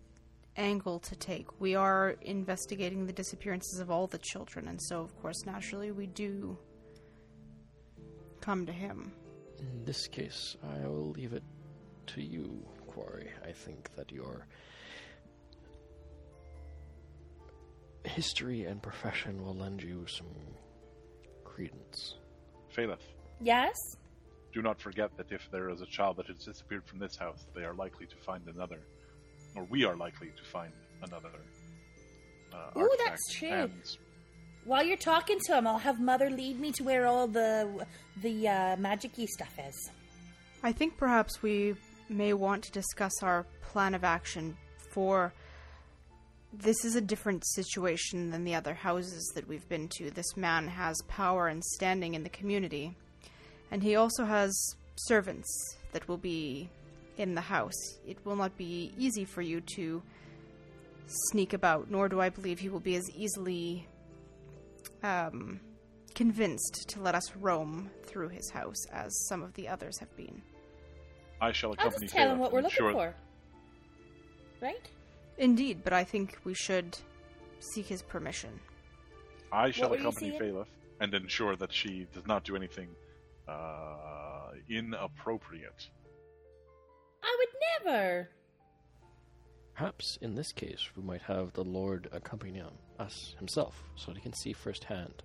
angle to take. We are investigating the disappearances of all the children, and so, of course, naturally, we do come to him." "In this case, I will leave it to you, Kwari. I think that your history and profession will lend you some credence. Faeleth. Yes? Do not forget that if there is a child that has disappeared from this house, they are likely to find another. Or we are likely to find another. Oh, that's true. And... while you're talking to him, I'll have Mother lead me to where all the magic-y stuff is. I think perhaps we may want to discuss our plan of action for... this is a different situation than the other houses that we've been to. This man has power and standing in the community. And he also has servants that will be in the house. It will not be easy for you to sneak about, nor do I believe he will be as easily convinced to let us roam through his house as some of the others have been. I shall accompany I'll just tell him what we're looking for. Right? Indeed, but I think we should seek his permission. I shall accompany Faeleth and ensure that she does not do anything inappropriate. I would never! Perhaps in this case we might have the Lord accompany us himself so he can see firsthand.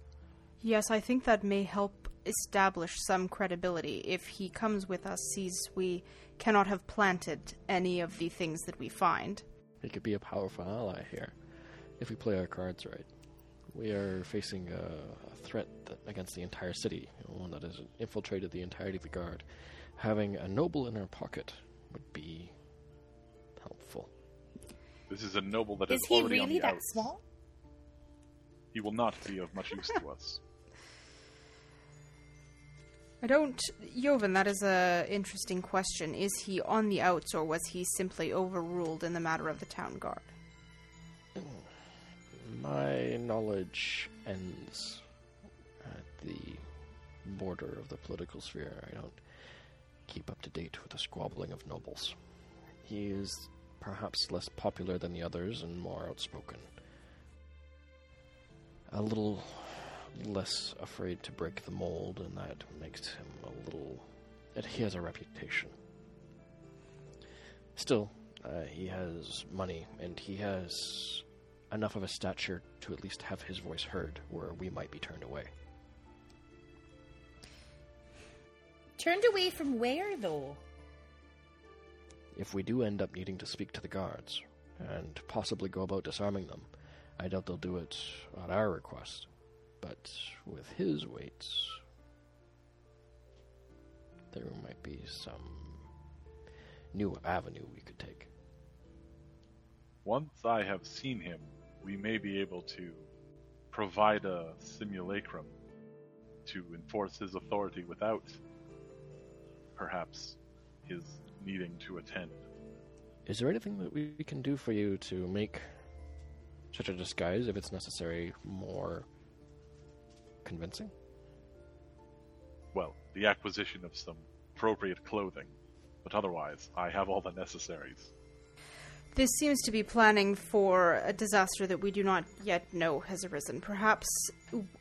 Yes, I think that may help establish some credibility. If he comes with us, sees we cannot have planted any of the things that we find. He could be a powerful ally here if we play our cards right. We are facing a threat against the entire city, one that has infiltrated the entirety of the guard. Having a noble in our pocket would be helpful. This is a noble that is already on the outs. Is he really that small? He will not be of much use to us. Jovan, that is an interesting question. Is he on the outs, or was he simply overruled in the matter of the town guard? My knowledge ends at the border of the political sphere. I don't keep up to date with the squabbling of nobles. He is perhaps less popular than the others and more outspoken. A little less afraid to break the mold, and that makes him a little... he has a reputation. Still, he has money, and he has enough of a stature to at least have his voice heard, where we might be turned away. Turned away from where, though? If we do end up needing to speak to the guards, and possibly go about disarming them, I doubt they'll do it at our request. But with his weights, there might be some new avenue we could take. Once I have seen him, we may be able to provide a simulacrum to enforce his authority without, perhaps, his needing to attend. Is there anything that we can do for you to make such a disguise, if it's necessary, more... convincing? Well, the acquisition of some appropriate clothing, but otherwise, I have all the necessaries. This seems to be planning for a disaster that we do not yet know has arisen. Perhaps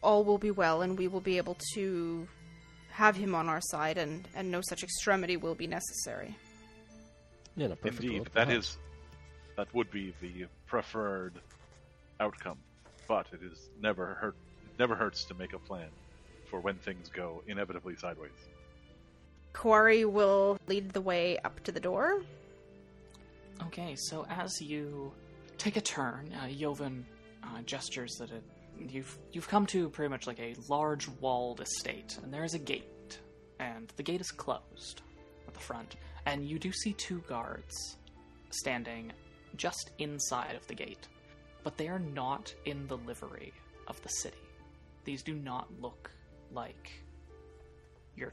all will be well and we will be able to have him on our side and no such extremity will be necessary. Yeah, indeed, that would be the preferred outcome, but it is never hurtful. Never hurts to make a plan for when things go inevitably sideways. Kwari will lead the way up to the door. Okay, so as you take a turn, Jovan gestures that you've come to pretty much like a large walled estate, and there is a gate, and the gate is closed at the front, and you do see two guards standing just inside of the gate, but they are not in the livery of the city. These do not look like your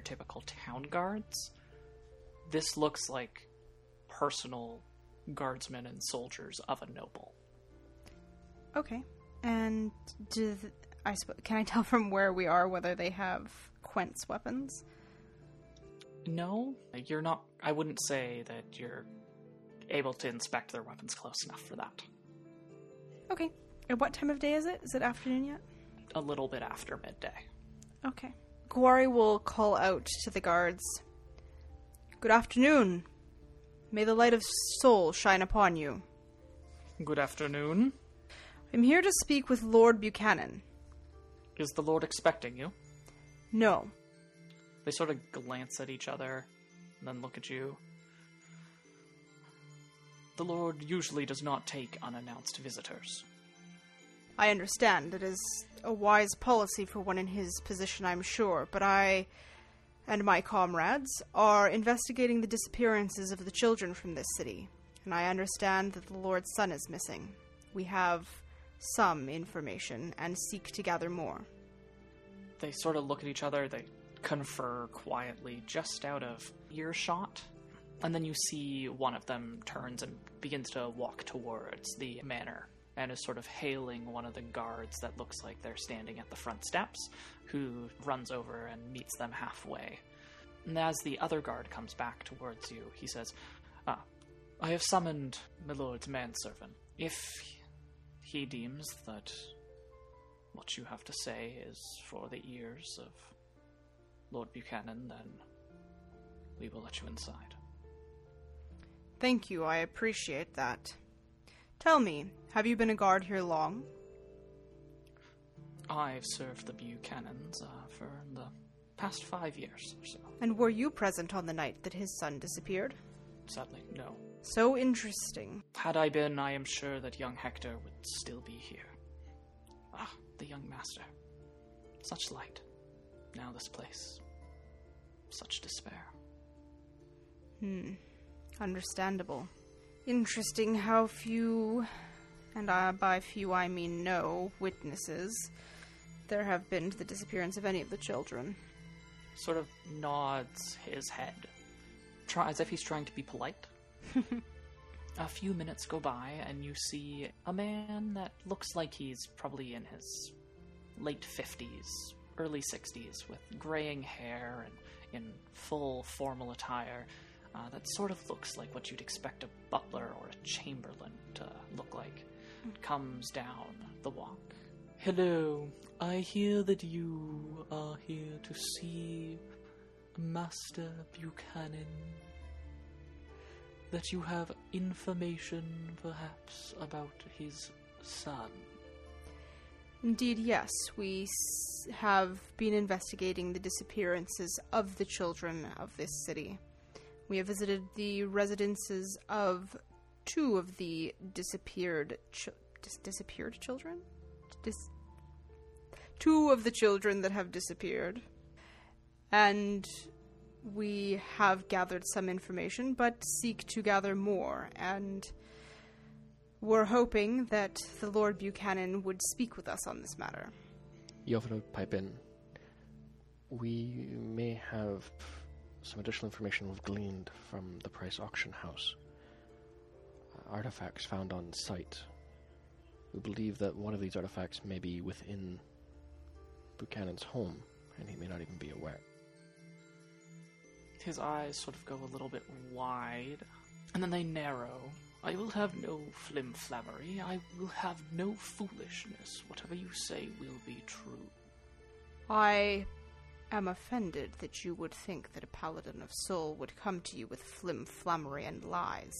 typical town guards. This looks like personal guardsmen and soldiers of a noble. Okay. And can I tell from where we are whether they have Quent's weapons? No, you're not. I wouldn't say that you're able to inspect their weapons close enough for that. Okay. At what time of day is it? Is it afternoon yet? A little bit after midday. Okay. Kwari will call out to the guards. Good afternoon, May the light of soul shine upon you. Good afternoon. I'm here to speak with Lord Buchanan. Is the Lord expecting you? No. They sort of glance at each other, and then look at you. The Lord usually does not take unannounced visitors. I understand. It is a wise policy for one in his position, I'm sure, but I and my comrades are investigating the disappearances of the children from this city, and I understand that the Lord's son is missing. We have some information and seek to gather more. They sort of look at each other, they confer quietly just out of earshot, and then you see one of them turns and begins to walk towards the manor and is sort of hailing one of the guards that looks like they're standing at the front steps, who runs over and meets them halfway. And as the other guard comes back towards you, he says, I have summoned my lord's manservant. If he deems that what you have to say is for the ears of Lord Buchanan, then we will let you inside. Thank you, I appreciate that. Tell me, have you been a guard here long? I've served the Buchanans for the past 5 years or so. And were you present on the night that his son disappeared? Sadly, no. So interesting. Had I been, I am sure that young Hector would still be here. Ah, the young master. Such light. Now this place. Such despair. Understandable. Interesting how few, and by few I mean no, witnesses there have been to the disappearance of any of the children. Sort of nods his head, as if he's trying to be polite. A few minutes go by, and you see a man that looks like he's probably in his late 50s, early 60s, with graying hair and in full formal attire that sort of looks like what you'd expect a butler or a chamberlain to look like. Comes down the walk. Hello, I hear that you are here to see Master Buchanan. That you have information, perhaps, about his son. Indeed, yes. We have been investigating the disappearances of the children of this city. We have visited the residences of two of the disappeared children? Two of the children that have disappeared. And we have gathered some information, but seek to gather more, and we're hoping that the Lord Buchanan would speak with us on this matter. Jovan would pipe in. We may have some additional information we've gleaned from the Price Auction House. Artifacts found on site. We believe that one of these artifacts may be within Buchanan's home, and he may not even be aware. His eyes sort of go a little bit wide, and then they narrow. I will have no flimflammery. I will have no foolishness. Whatever you say will be true. I am offended that you would think that a paladin of soul would come to you with flimflammery and lies.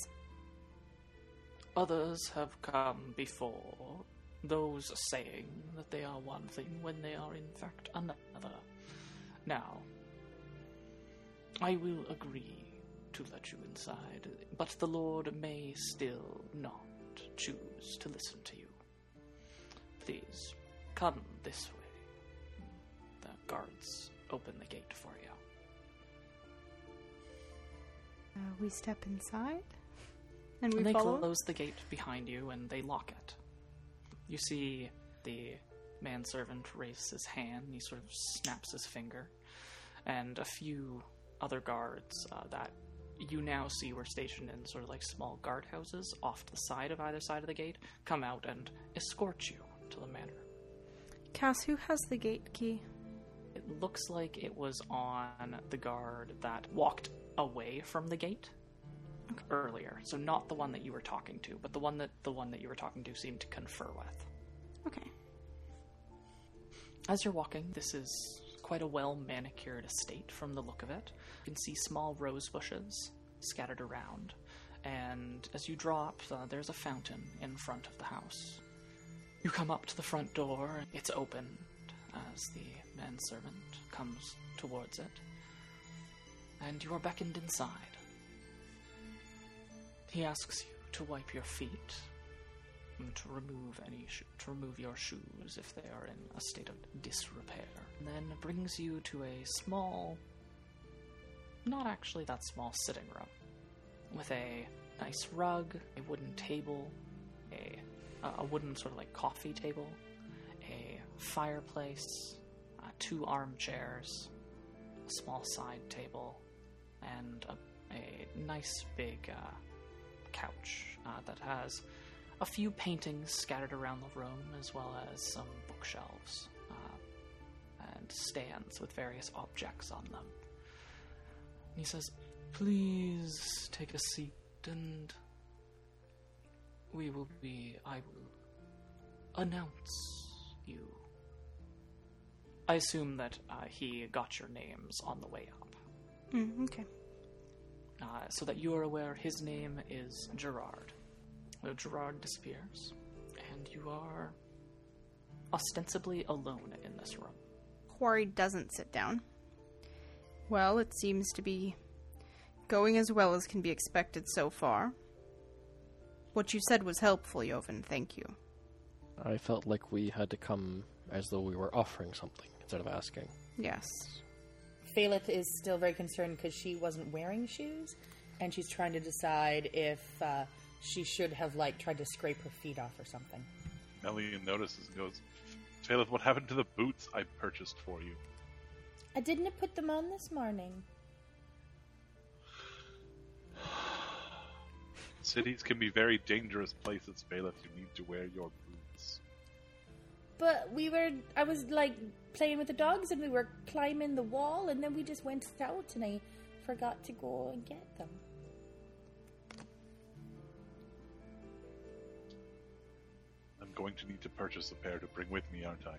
Others have come before, those saying that they are one thing when they are in fact another. Now, I will agree to let you inside, but the Lord may still not choose to listen to you. Please, come this way. The guards open the gate for you. We step inside, and they close the gate behind you, and they lock it. You see the manservant raise his hand, and he sort of snaps his finger, and a few other guards that you now see were stationed in sort of like small guardhouses off to the side of either side of the gate come out and escort you to the manor. Cass, who has the gate key? It looks like it was on the guard that walked away from the gate earlier, so not the one that you were talking to, but the one that you were talking to seemed to confer with. Okay. As you're walking, this is quite a well-manicured estate from the look of it. You can see small rose bushes scattered around, and as you draw up, there's a fountain in front of the house. You come up to the front door. It's opened as the manservant comes towards it, and you are beckoned inside. He asks you to wipe your feet and to remove your shoes if they are in a state of disrepair, and then brings you to a small, not actually that small, sitting room with a nice rug, a wooden table, a wooden sort of like coffee table, a fireplace, two armchairs, a small side table, and a nice big couch that has a few paintings scattered around the room, as well as some bookshelves and stands with various objects on them. And he says, "Please take a seat, and I will announce you." I assume that he got your names on the way up. Okay. So that you are aware, his name is Gerard. So Gerard disappears, and you are ostensibly alone in this room. Kwari doesn't sit down. Well, it seems to be going as well as can be expected so far. What you said was helpful, Jovan. Thank you. I felt like we had to come as though we were offering something instead of asking. Yes. Faeleth is still very concerned because she wasn't wearing shoes, and she's trying to decide if she should have, tried to scrape her feet off or something. Melian notices and goes, "Faeleth, what happened to the boots I purchased for you?" I didn't put them on this morning. Cities can be very dangerous places, Faeleth. You need to wear your boots. But I was, playing with the dogs, and we were climbing the wall, and then we just went out, and I forgot to go and get them. I'm going to need to purchase a pair to bring with me, aren't I?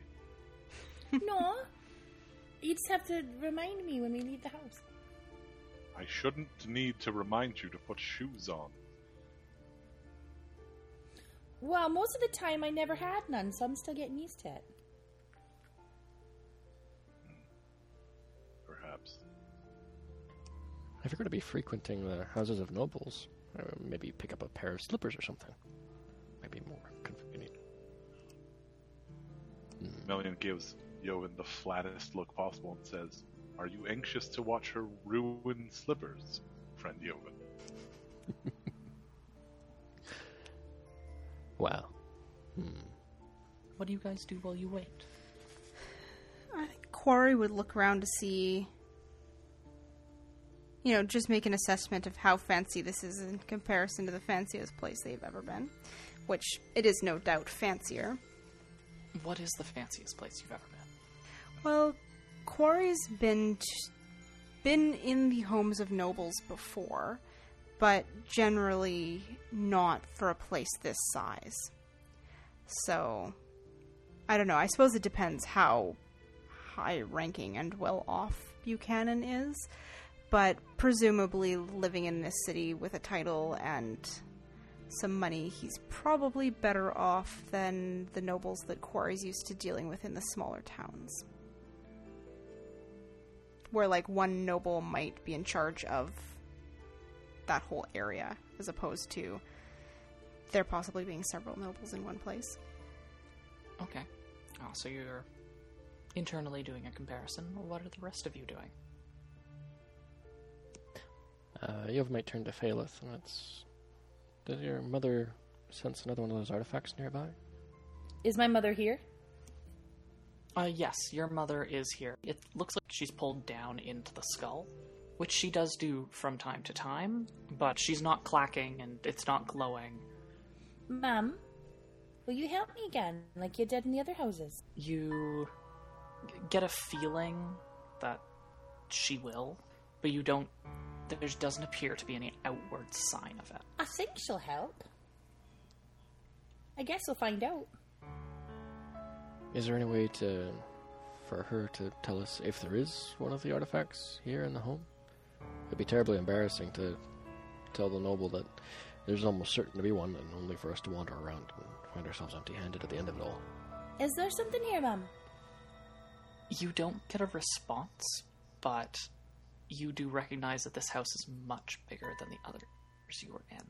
No. You just have to remind me when we leave the house. I shouldn't need to remind you to put shoes on. Well, most of the time I never had none, so I'm still getting used to it. Perhaps. If you're going to be frequenting the houses of nobles, maybe pick up a pair of slippers or something. Might be more convenient. Melian gives Jovan the flattest look possible and says, "Are you anxious to watch her ruin slippers, friend Jovan?" Wow. What do you guys do while you wait? I think Kwari would look around to see, just make an assessment of how fancy this is in comparison to the fanciest place they've ever been, which it is no doubt fancier. What is the fanciest place you've ever been? Well, Quarry's been in the homes of nobles before, but generally not for a place this size. So, I don't know. I suppose it depends how high-ranking and well-off Buchanan is, but presumably living in this city with a title and some money, he's probably better off than the nobles that Quarry's used to dealing with in the smaller towns, where one noble might be in charge of that whole area, as opposed to there possibly being several nobles in one place. Okay. So you're internally doing a comparison. What are the rest of you doing? Yov might turn to Faeleth, and that's... Does your mother sense another one of those artifacts nearby? Is my mother here? Yes, your mother is here. It looks like she's pulled down into the skull, which she does do from time to time, but she's not clacking and it's not glowing. Mum, will you help me again, like you did in the other houses? You get a feeling that she will, but you don't... There doesn't appear to be any outward sign of it. I think she'll help. I guess we'll find out. Is there any way for her to tell us if there is one of the artifacts here in the home? It'd be terribly embarrassing to tell the noble that there's almost certain to be one, and only for us to wander around and find ourselves empty-handed at the end of it all. Is there something here, Mum? You don't get a response, but you do recognize that this house is much bigger than the others you were in.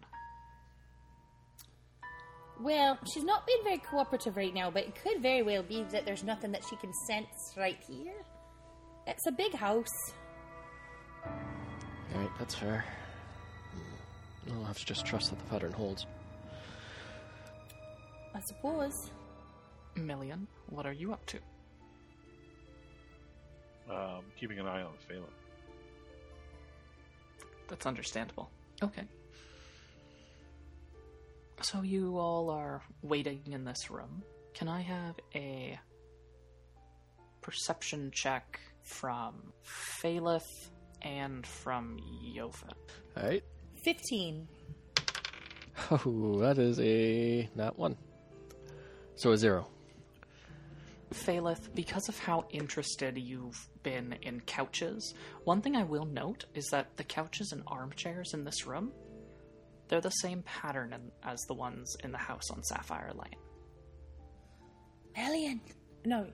Well, she's not being very cooperative right now, but it could very well be that there's nothing that she can sense right here. It's a big house. Alright, that's fair. I'll have to just trust that the pattern holds. I suppose. Melian, what are you up to? Keeping an eye on Faeleth. That's understandable. Okay. So you all are waiting in this room. Can I have a perception check from Faeleth and from Jovan? Alright. 15. Oh, that is a nat 1. So a 0. Faeleth, because of how interested you've been in couches, one thing I will note is that the couches and armchairs in this room, they're the same pattern as the ones in the house on Sapphire Lane. Melian! No,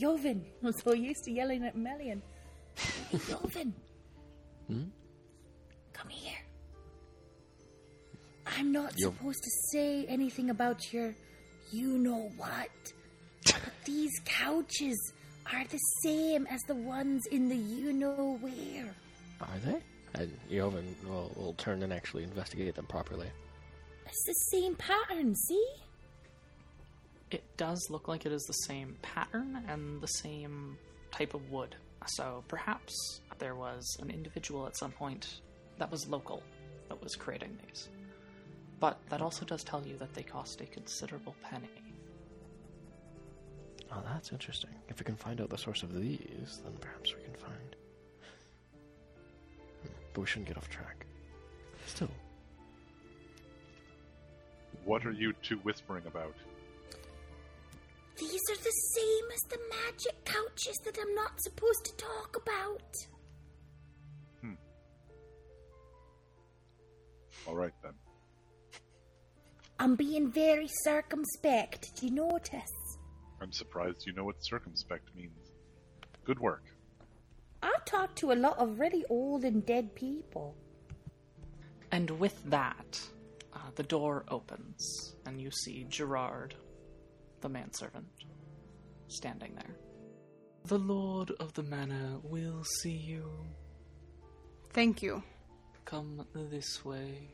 Jovan. I'm so used to yelling at Melian. Jovan! Come here. I'm not supposed to say anything about your you-know-what, but these couches are the same as the ones in the you-know-where. Are they? And Jovan will turn and actually investigate them properly. It's the same pattern, see? It does look like it is the same pattern and the same type of wood. So perhaps there was an individual at some point that was local that was creating these. But that also does tell you that they cost a considerable penny. Oh, that's interesting. If we can find out the source of these, then perhaps we can find... But we shouldn't get off track. Still. What are you two whispering about? These are the same as the magic couches that I'm not supposed to talk about. All right, then. I'm being very circumspect. Did you notice? I'm surprised you know what circumspect means. Good work. I've talked to a lot of really old and dead people. And with that, the door opens, and you see Gerard, the manservant, standing there. The Lord of the Manor will see you. Thank you. Come this way.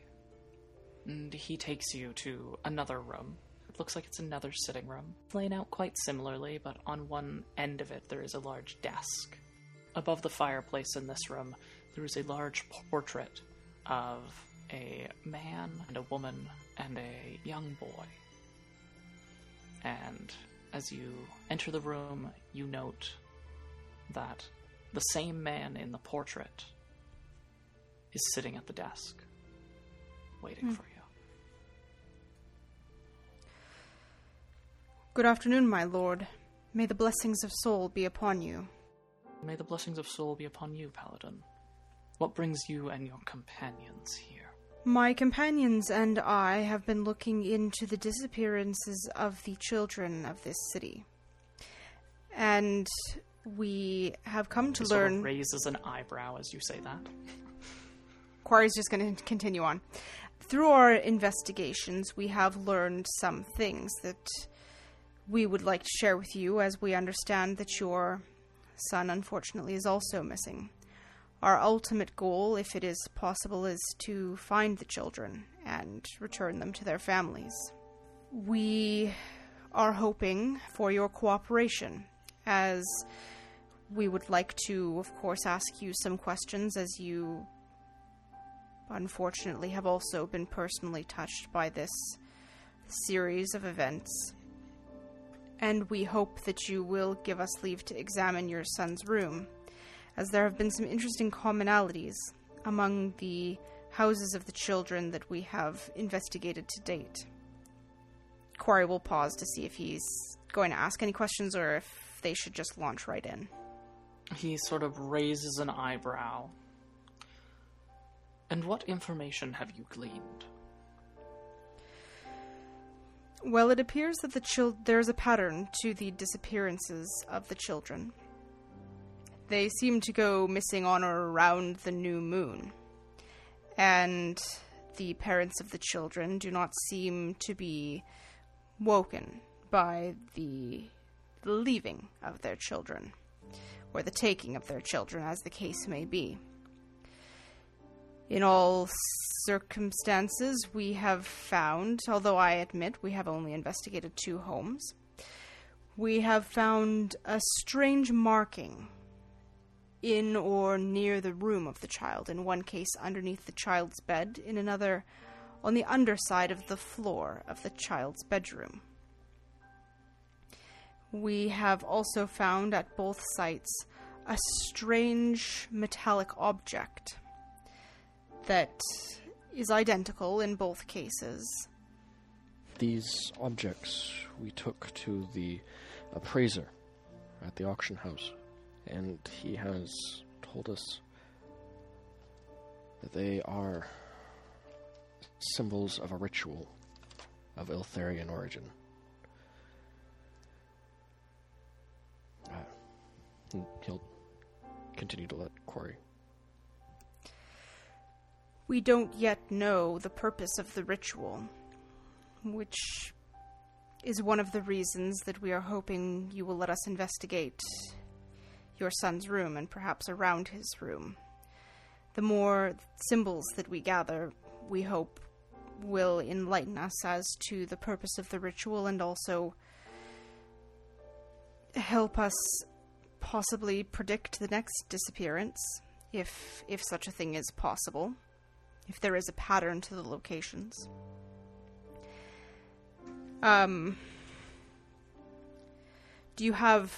And he takes you to another room. It looks like it's another sitting room. It's laid out quite similarly, but on one end of it there is a large desk. Above the fireplace in this room, there is a large portrait of a man and a woman and a young boy. And as you enter the room, you note that the same man in the portrait is sitting at the desk, waiting for you. Good afternoon, my lord. May the blessings of soul be upon you. May the blessings of soul be upon you, Paladin. What brings you and your companions here? My companions and I have been looking into the disappearances of the children of this city. And we have come to learn... Sort of raises an eyebrow as you say that. Quari's just going to continue on. Through our investigations, we have learned some things that we would like to share with you, as we understand that your son, unfortunately, is also missing. Our ultimate goal, if it is possible, is to find the children and return them to their families. We are hoping for your cooperation, as we would like to, of course, ask you some questions, as you, unfortunately, have also been personally touched by this series of events. And we hope that you will give us leave to examine your son's room, as there have been some interesting commonalities among the houses of the children that we have investigated to date. Kwari will pause to see if he's going to ask any questions or if they should just launch right in. He sort of raises an eyebrow. And what information have you gleaned? Well, it appears that there's a pattern to the disappearances of the children. They seem to go missing on or around the new moon. And the parents of the children do not seem to be woken by the leaving of their children, or the taking of their children, as the case may be. In all circumstances, we have found, although I admit we have only investigated 2 homes, we have found a strange marking in or near the room of the child, in one case underneath the child's bed, in another on the underside of the floor of the child's bedroom. We have also found at both sites a strange metallic object that is identical in both cases. These objects we took to the appraiser at the auction house, and he has told us that they are symbols of a ritual of Iltharian origin. He'll continue to let Kwari. We don't yet know the purpose of the ritual, which is one of the reasons that we are hoping you will let us investigate your son's room and perhaps around his room. The more symbols that we gather, we hope, will enlighten us as to the purpose of the ritual and also help us possibly predict the next disappearance, if such a thing is possible. If there is a pattern to the locations. Do you have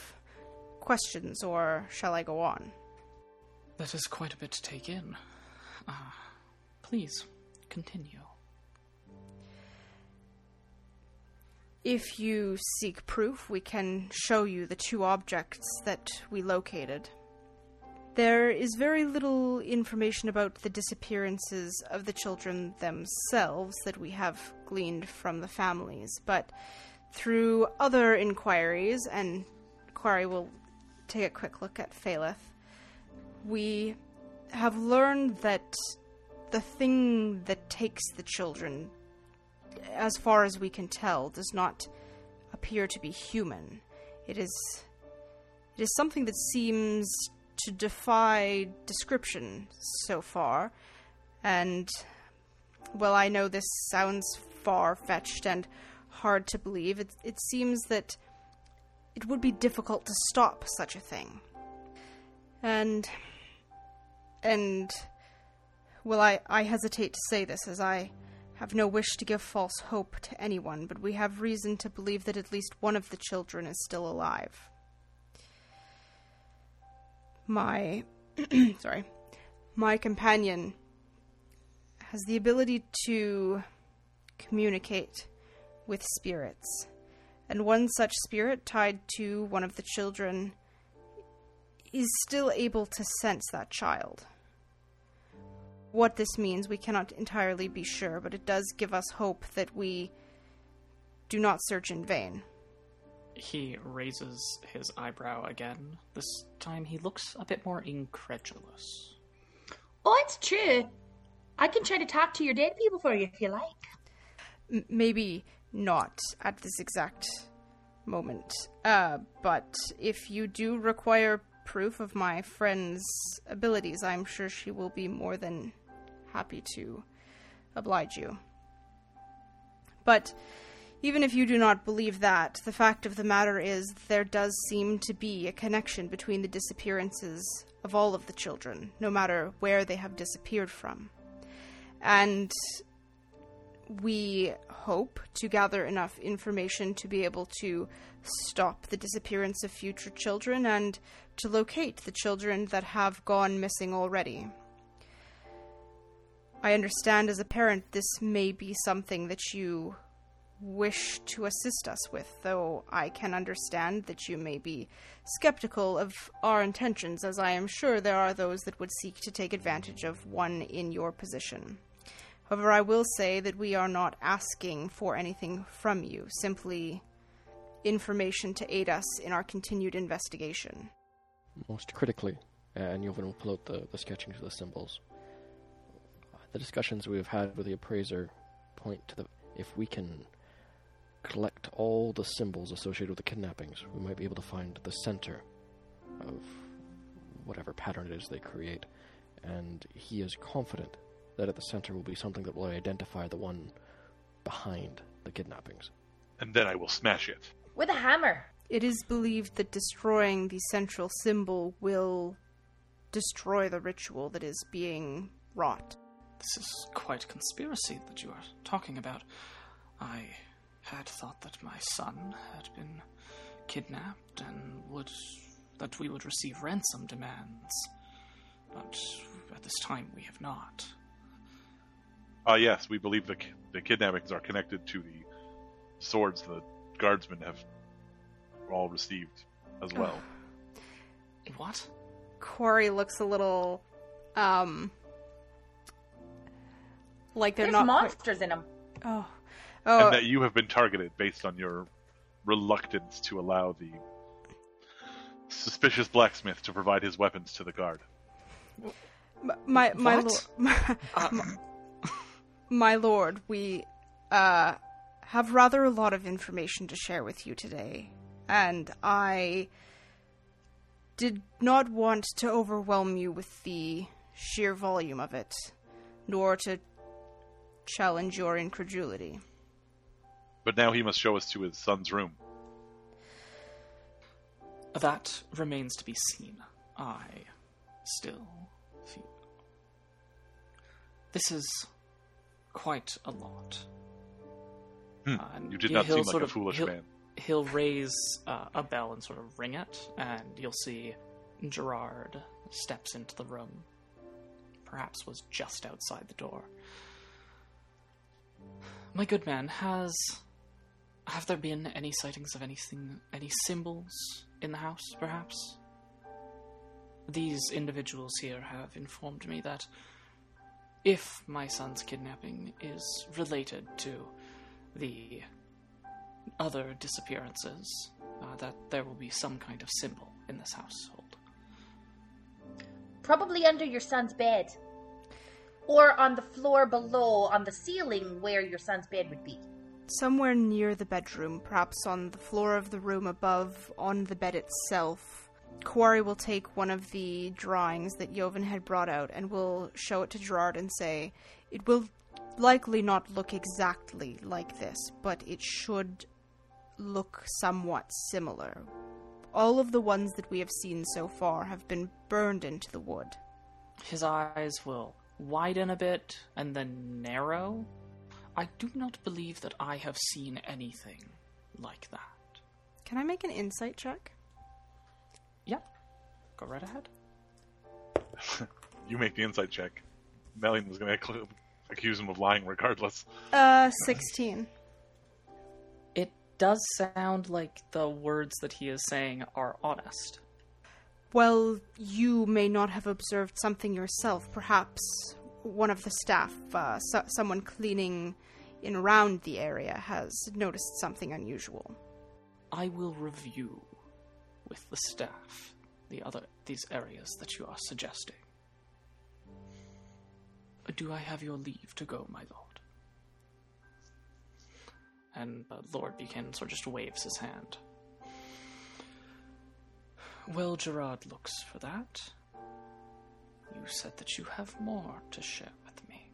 questions, or shall I go on? That is quite a bit to take in. Please, continue. If you seek proof, we can show you the 2 objects that we located. There is very little information about the disappearances of the children themselves that we have gleaned from the families, but through other inquiries, and Kwari will take a quick look at Faeleth, we have learned that the thing that takes the children, as far as we can tell, does not appear to be human. It is something that seems to defy description so far, and, well, I know this sounds far-fetched and hard to believe. It seems that it would be difficult to stop such a thing. And well, I hesitate to say this, as I have no wish to give false hope to anyone, but we have reason to believe that at least one of the children is still alive. My companion has the ability to communicate with spirits, and one such spirit tied to one of the children is still able to sense that child. What this means, we cannot entirely be sure, but it does give us hope that we do not search in vain. He raises his eyebrow again. This time he looks a bit more incredulous. Oh, it's true. I can try to talk to your dead people for you if you like. Maybe not at this exact moment. But if you do require proof of my friend's abilities, I'm sure she will be more than happy to oblige you. But even if you do not believe that, the fact of the matter is there does seem to be a connection between the disappearances of all of the children, no matter where they have disappeared from. And we hope to gather enough information to be able to stop the disappearance of future children and to locate the children that have gone missing already. I understand as a parent this may be something that you wish to assist us with, though I can understand that you may be skeptical of our intentions, as I am sure there are those that would seek to take advantage of one in your position. However, I will say that we are not asking for anything from you, simply information to aid us in our continued investigation. Most critically, and Jovan will pull out the sketchings of the symbols. The discussions we have had with the appraiser point to the... If we can collect all the symbols associated with the kidnappings, we might be able to find the center of whatever pattern it is they create. And he is confident that at the center will be something that will identify the one behind the kidnappings. And then I will smash it. With a hammer! It is believed that destroying the central symbol will destroy the ritual that is being wrought. This is quite a conspiracy that you are talking about. I had thought that my son had been kidnapped and that we would receive ransom demands. But at this time we have not. Yes, we believe the kidnappings are connected to the swords the guardsmen have all received as well. What? Kwari looks a little, like they're not monsters in them. Oh. And that you have been targeted based on your reluctance to allow the suspicious blacksmith to provide his weapons to the guard. My lord, we have rather a lot of information to share with you today, and I did not want to overwhelm you with the sheer volume of it, nor to challenge your incredulity. But now he must show us to his son's room. That remains to be seen. I still feel... This is quite a lot. You did not seem like a foolish man. He'll raise a bell and sort of ring it, and you'll see Gerard steps into the room. Perhaps was just outside the door. My good man, have there been any sightings of anything, any symbols in the house, perhaps? These individuals here have informed me that if my son's kidnapping is related to the other disappearances, that there will be some kind of symbol in this household. Probably under your son's bed. Or on the floor below, on the ceiling where your son's bed would be. Somewhere near the bedroom, perhaps on the floor of the room above, on the bed itself. Kwari will take one of the drawings that Jovan had brought out and will show it to Gerard and say, it will likely not look exactly like this, but it should look somewhat similar. All of the ones that we have seen so far have been burned into the wood. His eyes will widen a bit, and then narrow. I do not believe that I have seen anything like that. Can I make an insight check? Yep. Go right ahead. You make the insight check. Melian was going to accuse him of lying regardless. 16. It does sound like the words that he is saying are honest. Well, you may not have observed something yourself. Perhaps one of the staff, someone cleaning in around the area, has noticed something unusual. I will review with the staff these areas that you are suggesting. Do I have your leave to go, my lord? And Lord Buchanan sort of just waves his hand. Well, Gerard looks for that. You said that you have more to share with me.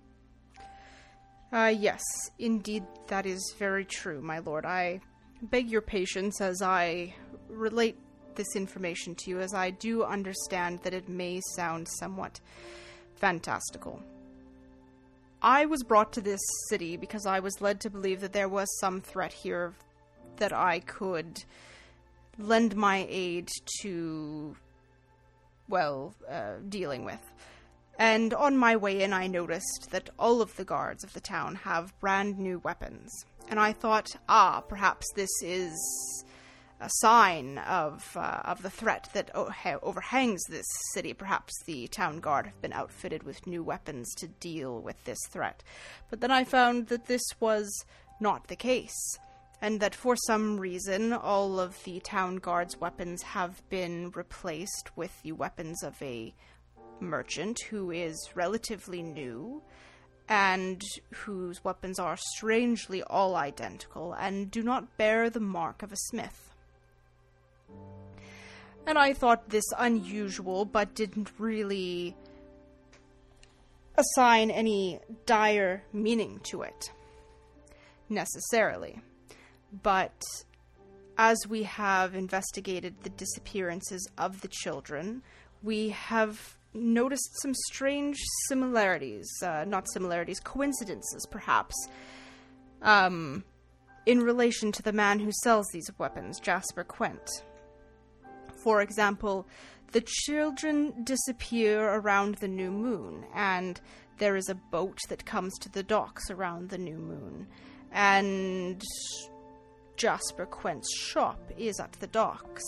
Yes, indeed, that is very true, my lord. I beg your patience as I relate this information to you, as I do understand that it may sound somewhat fantastical. I was brought to this city because I was led to believe that there was some threat here that I could lend my aid to, dealing with. and on my way in I noticed that all of the guards of the town have brand new weapons, and I thought, perhaps this is a sign of the threat that overhangs this city. Perhaps the town guard have been outfitted with new weapons to deal with this threat. But then I found that this was not the case, and that for some reason all of the town guard's weapons have been replaced with the weapons of a merchant who is relatively new, and whose weapons are strangely all identical and do not bear the mark of a smith. And I thought this unusual, but didn't really assign any dire meaning to it, necessarily. But as we have investigated the disappearances of the children, we have noticed some strange similarities, coincidences perhaps, in relation to the man who sells these weapons, Jasper Quent. For example, the children disappear around the new moon, and there is a boat that comes to the docks around the new moon, and Jasper Quent's shop is at the docks.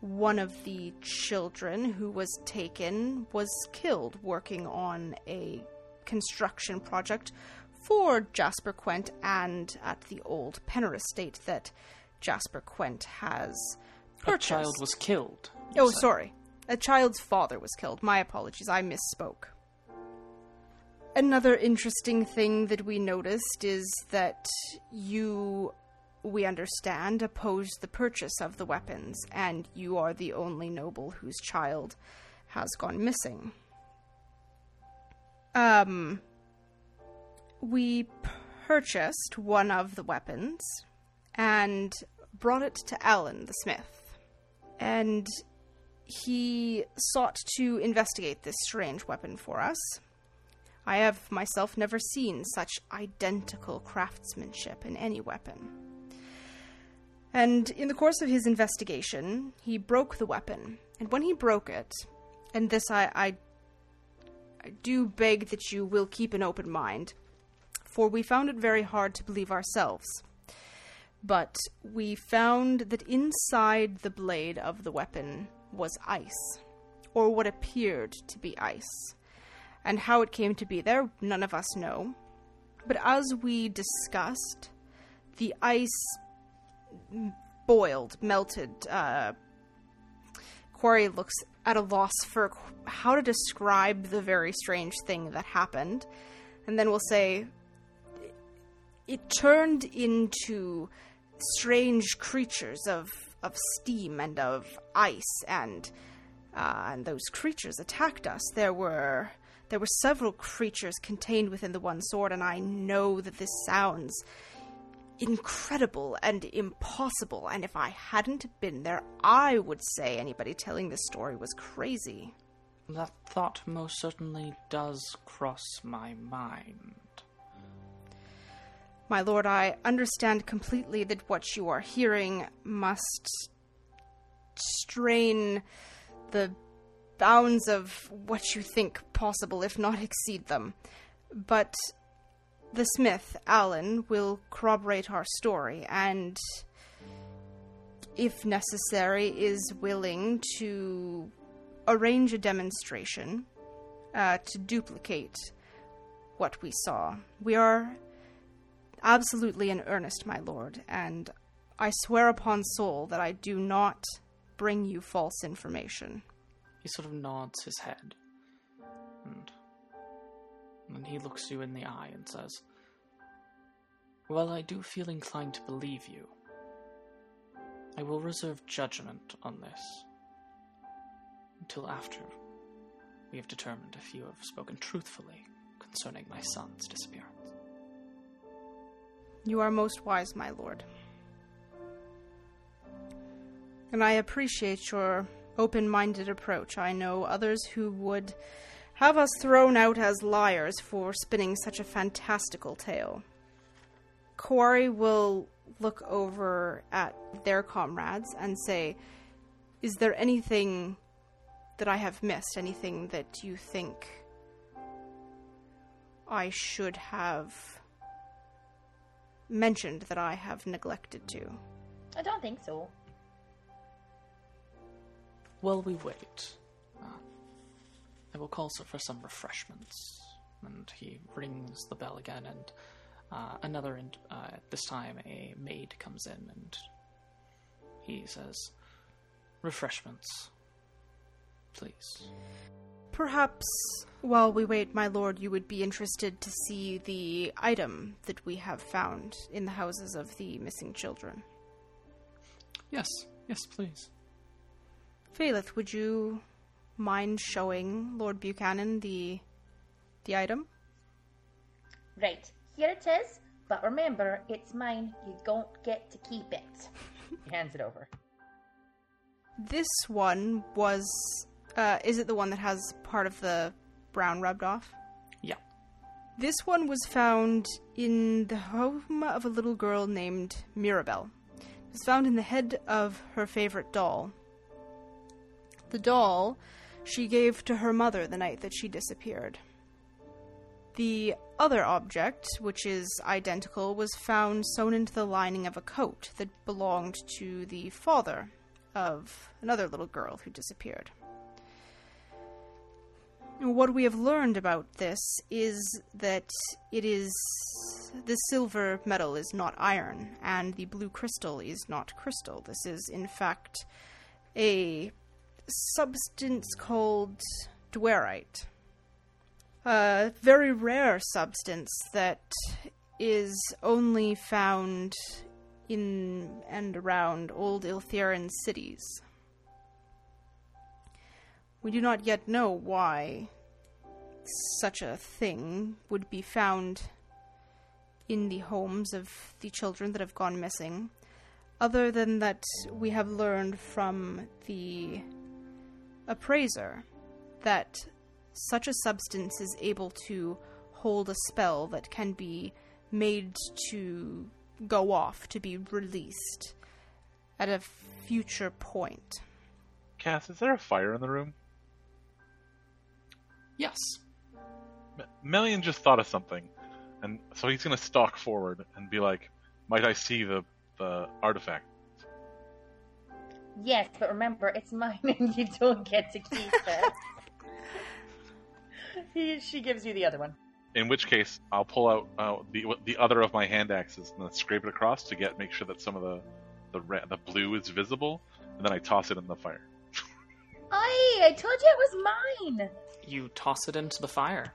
One of the children who was taken was killed working on a construction project for Jasper Quent and at the old Penner estate that Jasper Quent has purchased. A child was killed. Oh, sorry. A child's father was killed. My apologies. I misspoke. Another interesting thing that we noticed is that we understand, opposed the purchase of the weapons, and you are the only noble whose child has gone missing. We purchased one of the weapons and brought it to Alan the smith, and he sought to investigate this strange weapon for us. I have myself never seen such identical craftsmanship in any weapon. And in the course of his investigation, he broke the weapon. And when he broke it, and this I do beg that you will keep an open mind, for we found it very hard to believe ourselves. But we found that inside the blade of the weapon was ice, or what appeared to be ice. And how it came to be there, none of us know. But as we discussed, the ice boiled, melted. Kwari looks at a loss for how to describe the very strange thing that happened, and then we'll say it turned into strange creatures of steam and of ice, and those creatures attacked us. There were several creatures contained within the one sword, and I know that this sounds incredible and impossible, and if I hadn't been there, I would say anybody telling this story was crazy. That thought most certainly does cross my mind. My lord, I understand completely that what you are hearing must strain the bounds of what you think possible, if not exceed them. But the smith, Alan, will corroborate our story, and if necessary is willing to arrange a demonstration to duplicate what we saw. We are absolutely in earnest, my lord, and I swear upon soul that I do not bring you false information. He sort of nods his head, and he looks you in the eye and says, "Well, I do feel inclined to believe you. I will reserve judgment on this until after we have determined if you have spoken truthfully concerning my son's disappearance." You are most wise, my lord. And I appreciate your open-minded approach. I know others who would have us thrown out as liars for spinning such a fantastical tale. Kwari will look over at their comrades and say, "Is there anything that I have missed? Anything that you think I should have mentioned that I have neglected to. I don't think so. Well, we wait. I will call for some refreshments. And he rings the bell again, and this time a maid comes in, and he says, "Refreshments, please." Perhaps while we wait, my lord, you would be interested to see the item that we have found in the houses of the missing children. Yes, please. Faeleth, would you mind showing Lord Buchanan the item? Right. Here it is, but remember, it's mine. You don't get to keep it. He hands it over. This one was... is it the one that has part of the brown rubbed off? Yeah. This one was found in the home of a little girl named Mirabelle. It was found in the head of her favorite doll. The doll she gave to her mother the night that she disappeared. The other object, which is identical, was found sewn into the lining of a coat that belonged to the father of another little girl who disappeared. What we have learned about this is that the silver metal is not iron, and the blue crystal is not crystal. This is, in fact, a substance called Dwerite. A very rare substance that is only found in and around old Iltharin cities. We do not yet know why such a thing would be found in the homes of the children that have gone missing, other than that we have learned from the appraiser that such a substance is able to hold a spell that can be made to go off, to be released at a future point. Cass, is there a fire in the room? Yes. Melian just thought of something, and so he's going to stalk forward and be like, "Might I see the artifact?" Yes, but remember, it's mine, and you don't get to keep it. She gives you the other one. In which case, I'll pull out the other of my hand axes and then scrape it across to make sure that some of the blue is visible, and then I toss it in the fire. I told you it was mine. You toss it into the fire.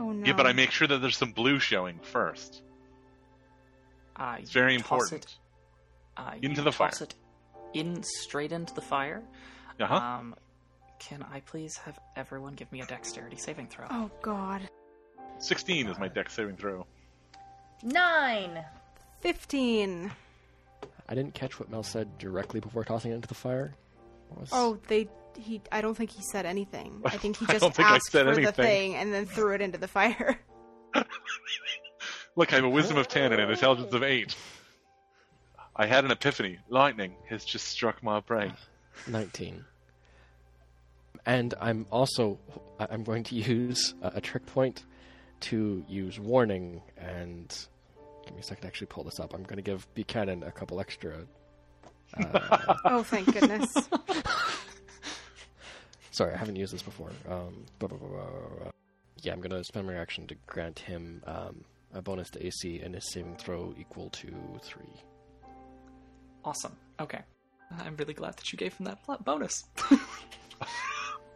Oh no! Yeah, but I make sure that there's some blue showing first. It's very important. Straight into the fire. Uh huh. Can I please have everyone give me a dexterity saving throw? Oh, God. 16 is my dex saving throw. 9. 15. I didn't catch what Mel said directly before tossing it into the fire. I don't think he said anything. I think he just asked for anything. The thing and then threw it into the fire. Look, I have a wisdom of 10 and an intelligence of 8. I had an epiphany. Lightning has just struck my brain. 19. And I'm going to use a trick point to use warning, and give me a second to actually pull this up. I'm going to give Buchanan a couple extra. Oh, thank goodness. Sorry, I haven't used this before. Yeah, I'm going to spend my reaction to grant him a bonus to AC and his saving throw equal to 3. Awesome. Okay. I'm really glad that you gave him that bonus.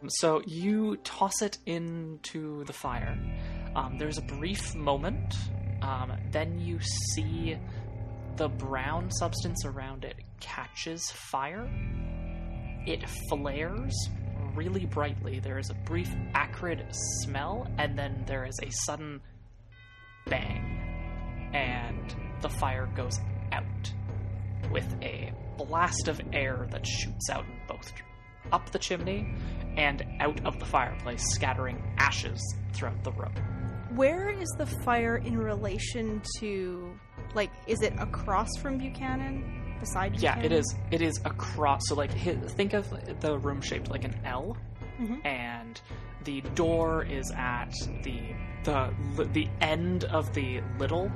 So you toss it into the fire. There's a brief moment. Then you see the brown substance around it catches fire. It flares really brightly. There is a brief acrid smell, and then there is a sudden bang, and the fire goes out with a blast of air that shoots out in both directions. Up the chimney and out of the fireplace, scattering ashes throughout the room. Where is the fire in relation to, like, is it across from Buchanan? Beside Buchanan? Yeah, it is across. So, like, think of the room shaped like an L. Mm-hmm. And the door is at the end of the little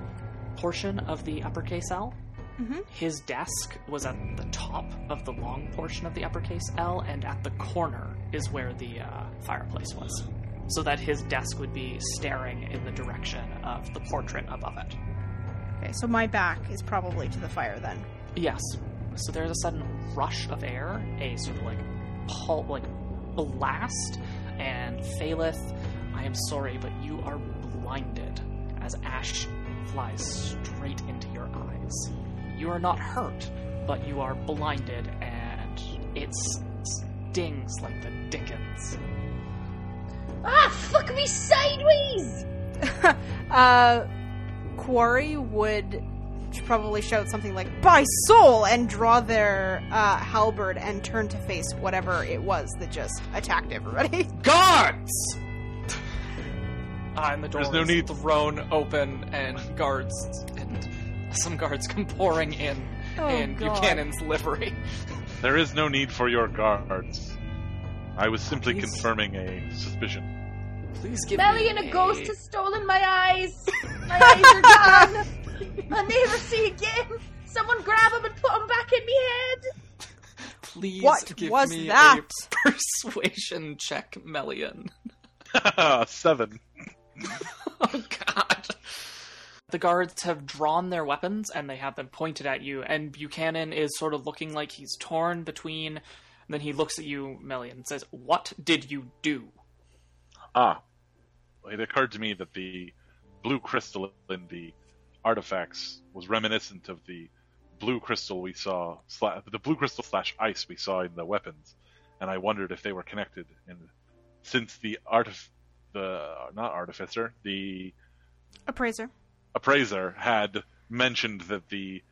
portion of the uppercase L. Mm-hmm. His desk was at the top of the long portion of the uppercase L, and at the corner is where the fireplace was, so that his desk would be staring in the direction of the portrait above it. Okay, so my back is probably to the fire then. Yes. So there's a sudden rush of air, a sort of blast, and Faeleth, I am sorry, but you are blinded as ash flies straight into your eyes. You are not hurt, but you are blinded, and it stings like the dickens. Ah, fuck me sideways! Quarry would probably shout something like, by soul, and draw their halberd and turn to face whatever it was that just attacked everybody. Guards! And the door is thrown open, and some guards come pouring in, in Buchanan's livery. There is no need for your guards. I was simply confirming a suspicion. Please give Melian, a ghost has stolen my eyes. My eyes are gone. I'll never see again. Someone grab them and put them back in me head. Please give me a persuasion check, Melian. 7. Oh, God. The guards have drawn their weapons, and they have them pointed at you, and Buchanan is sort of looking like he's torn between... And then he looks at you, Melian, and says, what did you do? It occurred to me that the blue crystal in the artifacts was reminiscent of the blue crystal we saw, the blue crystal / ice we saw in the weapons, and I wondered if they were connected. And since the appraiser had mentioned that the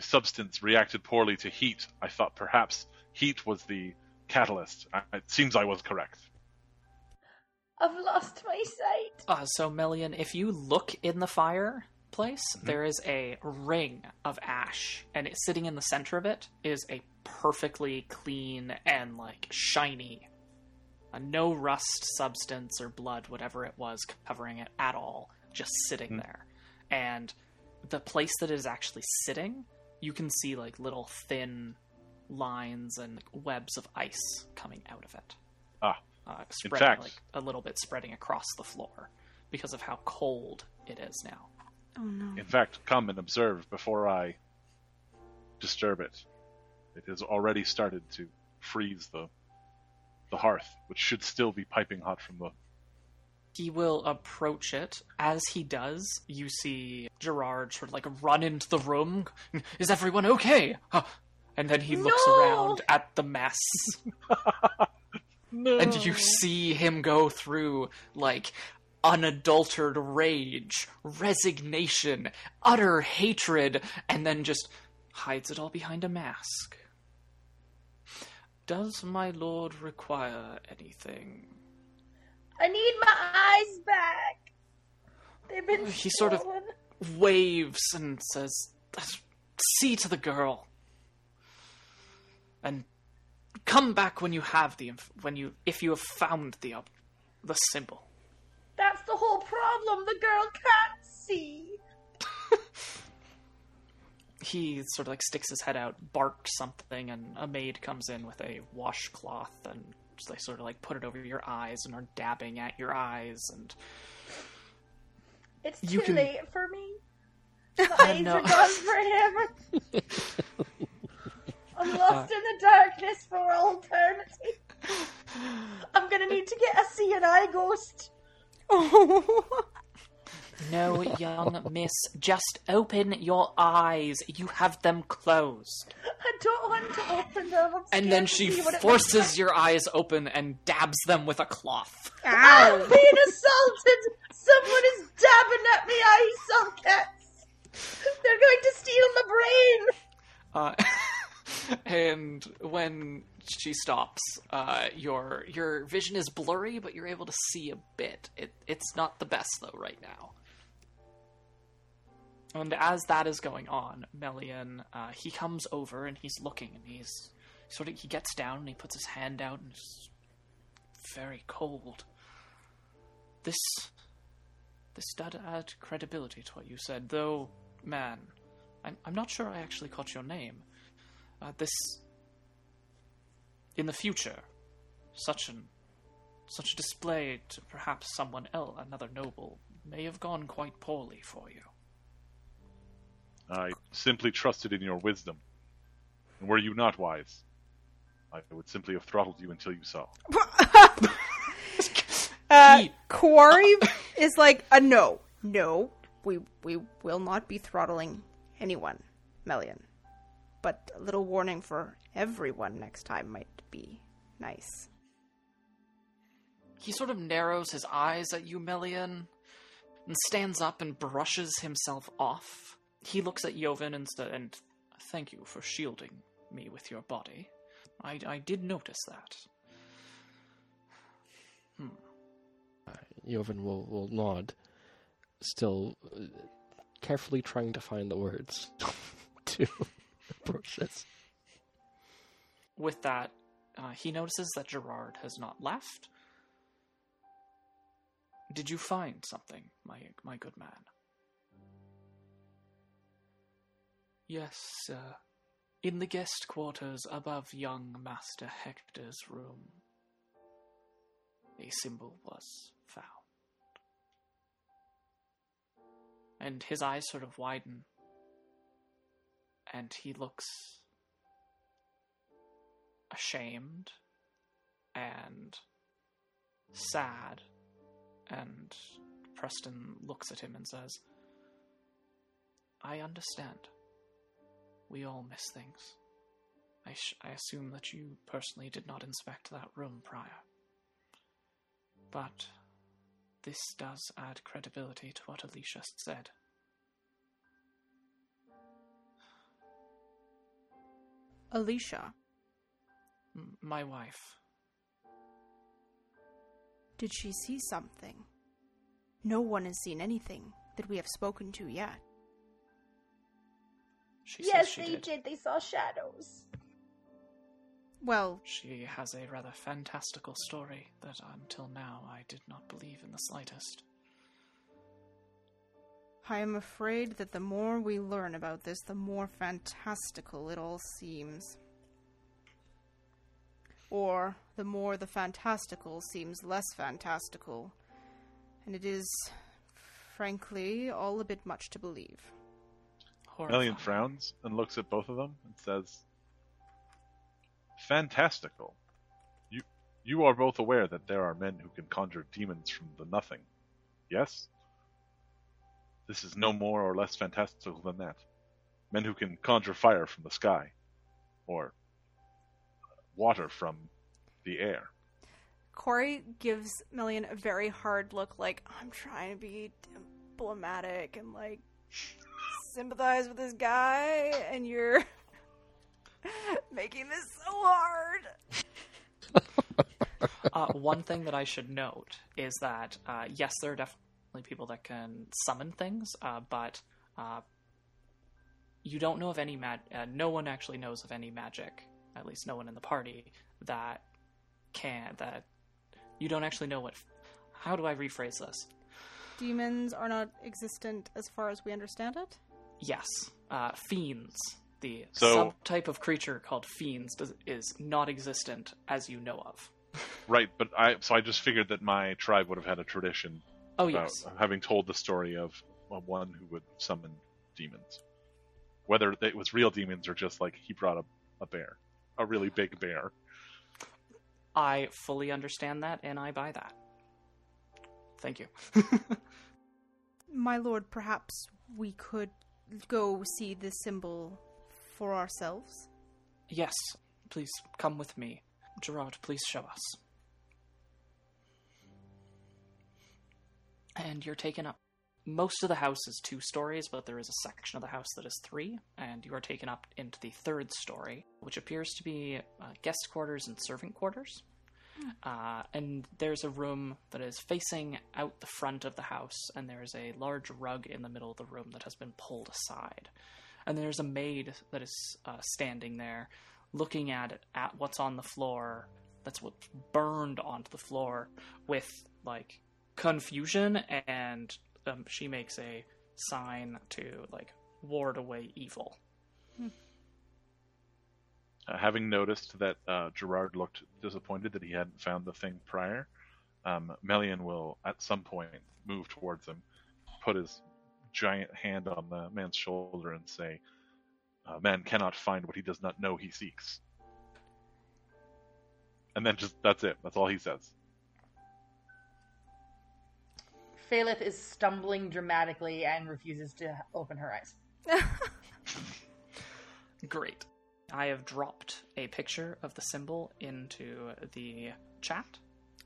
substance reacted poorly to heat, I thought perhaps heat was the catalyst. It seems I was correct. I've lost my sight. So, Melian, if you look in the fireplace, there is a ring of ash, and sitting in the center of it is a perfectly clean and, shiny, no rust, substance, or blood, whatever it was covering it at all, just sitting there. And the place that it is actually sitting, you can see, little thin lines and webs of ice coming out of it. Spreading, in fact, a little bit spreading across the floor because of how cold it is now. Oh, no. In fact, come and observe before I disturb it. It has already started to freeze the hearth, which should still be piping hot from the... He will approach it. As he does, you see Gerard sort of run into the room. Is everyone okay? Huh. And then he looks around at the mess. No. And you see him go through, unadulterated rage, resignation, utter hatred, and then just hides it all behind a mask. Does my lord require anything? I need my eyes back. They've been stolen. He sort of waves and says, see to the girl. And... come back when you have if you have found the symbol. That's the whole problem. The girl can't see. He sort of sticks his head out, barks something, and a maid comes in with a washcloth, and they sort of put it over your eyes and are dabbing at your eyes, and it's too late for me. The eyes are gone for him. I'm lost in the darkness for all eternity. I'm going to need to get a C&I ghost. Oh. No, young miss. Just open your eyes. You have them closed. I don't want to open them. And then she forces your eyes open and dabs them with a cloth. Ow. I'm being assaulted. Someone is dabbing at me eye sockets. They're going to steal my brain. And when she stops, your vision is blurry, but you're able to see a bit. It's not the best, though, right now. And as that is going on, Melian, he comes over and he's looking, and he's sort of, he gets down and he puts his hand out, and it's very cold. This does add credibility to what you said, though, man, I'm not sure I actually caught your name. In the future, such a display to perhaps another noble, may have gone quite poorly for you. I simply trusted in your wisdom. And were you not wise, I would simply have throttled you until you saw. Quarry is like, no, we will not be throttling anyone, Melian. But a little warning for everyone next time might be nice. He sort of narrows his eyes at you, Melian, and stands up and brushes himself off. He looks at Jovan and thank you for shielding me with your body. I did notice that. Jovan will nod, still carefully trying to find the words to approach this. With that, he notices that Gerard has not left. Did you find something, my good man? Yes, sir. In the guest quarters above young Master Hector's room, a symbol was found. And his eyes sort of widen, and he looks ashamed and sad, and Preston looks at him and says, I understand. We all miss things. I assume that you personally did not inspect that room prior. But this does add credibility to what Alicia said. Alicia? My wife. Did she see something? No one has seen anything that we have spoken to yet. Yes, they did. They saw shadows. Well, she has a rather fantastical story that until now I did not believe in the slightest. I am afraid that the more we learn about this, the more fantastical it all seems. Or the more the fantastical seems less fantastical. And it is, frankly, all a bit much to believe. Melian frowns and looks at both of them and says, fantastical. You are both aware that there are men who can conjure demons from the nothing, yes? This is no more or less fantastical than that. Men who can conjure fire from the sky, or water from the air. Corey gives Melian a very hard look, like, I'm trying to be diplomatic and, like, sympathize with this guy, and you're making this so hard. One thing that I should note is that yes, there are definitely people that can summon things, but you don't know of any no one actually knows of any magic, at least no one in the party, that you don't actually know what. How do I rephrase this? Demons are not existent as far as we understand it? Yes. Fiends, the subtype of creature called fiends, is not existent as you know of. Right, but I just figured that my tribe would have had a tradition having told the story of one who would summon demons. Whether it was real demons or just like he brought a bear, a really big bear. I fully understand that, and I buy that. Thank you. My lord, perhaps we could go see this symbol for ourselves? Yes, please come with me. Gerard, please show us. And you're taken up. Most of the house is 2 stories, but there is a section of the house that is 3, and you are taken up into the 3rd story, which appears to be guest quarters and servant quarters. And there's a room that is facing out the front of the house, and there's a large rug in the middle of the room that has been pulled aside. And there's a maid that is standing there, looking at what's on the floor, that's what burned onto the floor, with like confusion, and she makes a sign to like ward away evil. Having noticed that Gerard looked disappointed that he hadn't found the thing prior, Melian will at some point move towards him, put his giant hand on the man's shoulder and say, "Man cannot find what he does not know he seeks." And then just, that's it. That's all he says. Faeleth is stumbling dramatically and refuses to open her eyes. Great. I have dropped a picture of the symbol into the chat.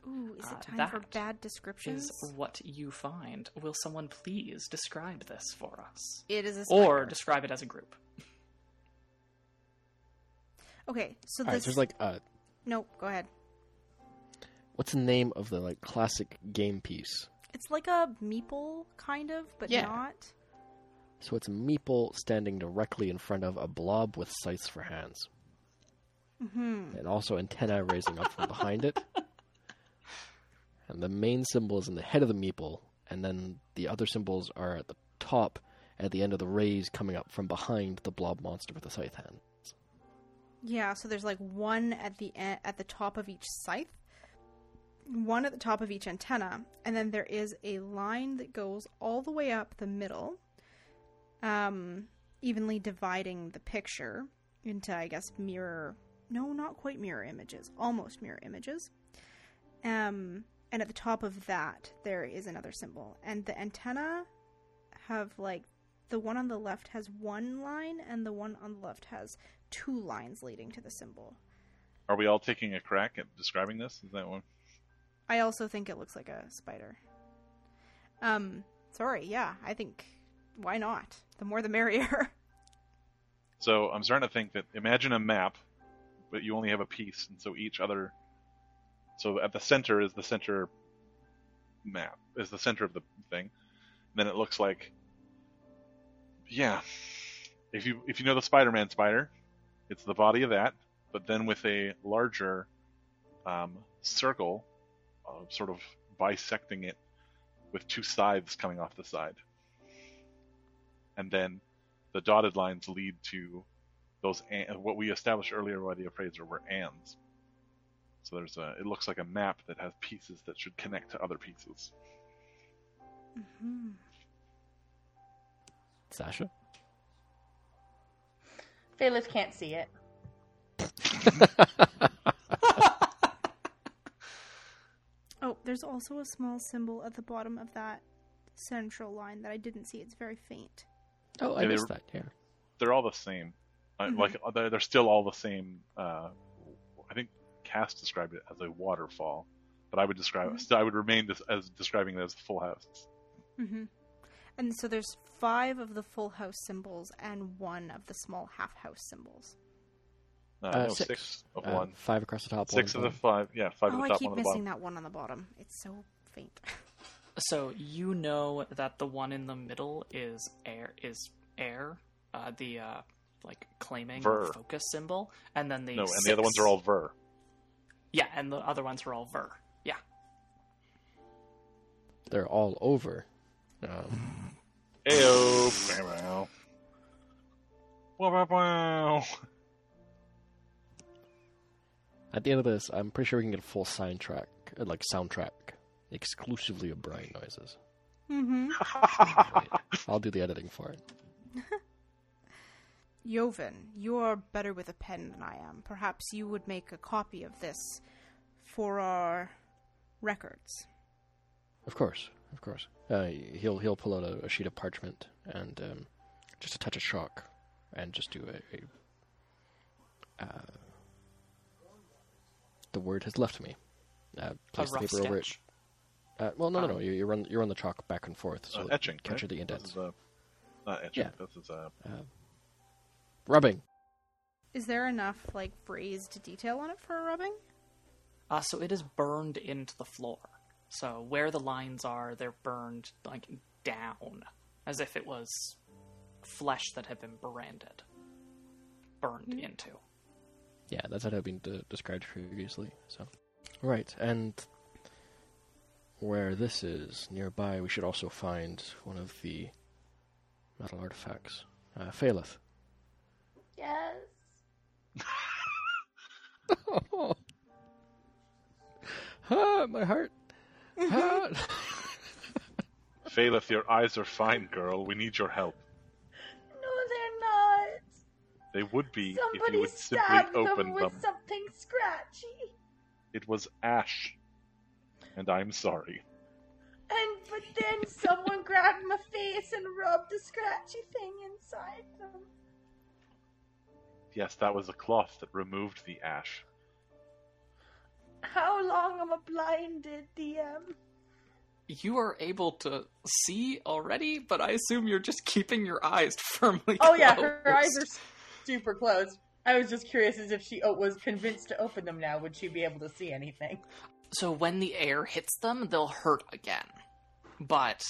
Ooh, is it time for bad descriptions? Is what you find. Will someone please describe this for us? It is a spider. Or describe it as a group. Okay, so all this... Right, there's like a... No, go ahead. What's the name of the like classic game piece? It's like a meeple, kind of, but not. So it's a meeple standing directly in front of a blob with scythes for hands. Mm-hmm. And also antennae raising up from behind it. And the main symbol is in the head of the meeple, and then the other symbols are at the top, at the end of the rays coming up from behind the blob monster with the scythe hand. Yeah, so there's like one at the top of each scythe, one at the top of each antenna, and then there is a line that goes all the way up the middle, evenly dividing the picture into, I guess, not quite mirror images, almost mirror images. And at the top of that, there is another symbol. And the antenna have like, the one on the left has one line, and the one on the left has two lines leading to the symbol. Are we all taking a crack at describing this? Is that one? I also think it looks like a spider. I think, why not? The more the merrier. So I'm starting to think that, imagine a map, but you only have a piece, and so at the center is the center map, is the center of the thing. And then it looks like, if you know the Spider-Man spider, it's the body of that, but then with a larger circle, sort of bisecting it with two scythes coming off the side. And then the dotted lines lead to those what we established earlier by the appraiser were ands. So it looks like a map that has pieces that should connect to other pieces. Mm-hmm. Sasha? Faeleth can't see it. Oh, there's also a small symbol at the bottom of that central line that I didn't see. It's very faint. Oh, I missed that. Yeah. They're all the same. Mm-hmm. Like they're still all the same. I think Cass described it as a waterfall, but I would describe mm-hmm. I would remain as describing it as the full house. Mm-hmm. And so there's 5 of the full house symbols and 1 of the small half house symbols. No, 6 of 1. 5 across the top. 6 of the 5. Yeah, 5 of the top, 1 on the bottom. I keep missing that one on the bottom. It's so faint. So you know that the one in the middle is air. Like claiming ver. Focus symbol, and then the and the other ones are all ver. Yeah, and the other ones were all ver. Yeah. They're all over. Ayo. Wow. At the end of this, I'm pretty sure we can get a full soundtrack, exclusively of Brian noises. Mm-hmm. I'll do the editing for it. Jovan, you're better with a pen than I am. Perhaps you would make a copy of this for our records. Of course. He'll pull out a sheet of parchment and just a touch of chalk and just do the word has left me. Place the paper over it. No. You run the chalk back and forth, so etching, capture the indents. Not etching. Yeah. This is rubbing. Is there enough raised detail on it for a rubbing? So it is burned into the floor. So where the lines are, they're burned down, as if it was flesh that had been branded, burned into. yeah, that's how it had been described previously. So, right, and where this is nearby, we should also find one of the metal artifacts, Faeleth. Yes. Oh. Ah, my heart. Ah. Faeleth, your eyes are fine, girl. We need your help. No, they're not. They would be if you would simply open them. Somebody stabbed them with something scratchy. It was ash. And I'm sorry. But then someone grabbed my face and rubbed a scratchy thing inside them. Yes, that was a cloth that removed the ash. How long am I blinded, DM? You are able to see already, but I assume you're just keeping your eyes firmly closed. Oh yeah, her eyes are super closed. I was just curious as if she was convinced to open them now, would she be able to see anything? So when the air hits them, they'll hurt again. But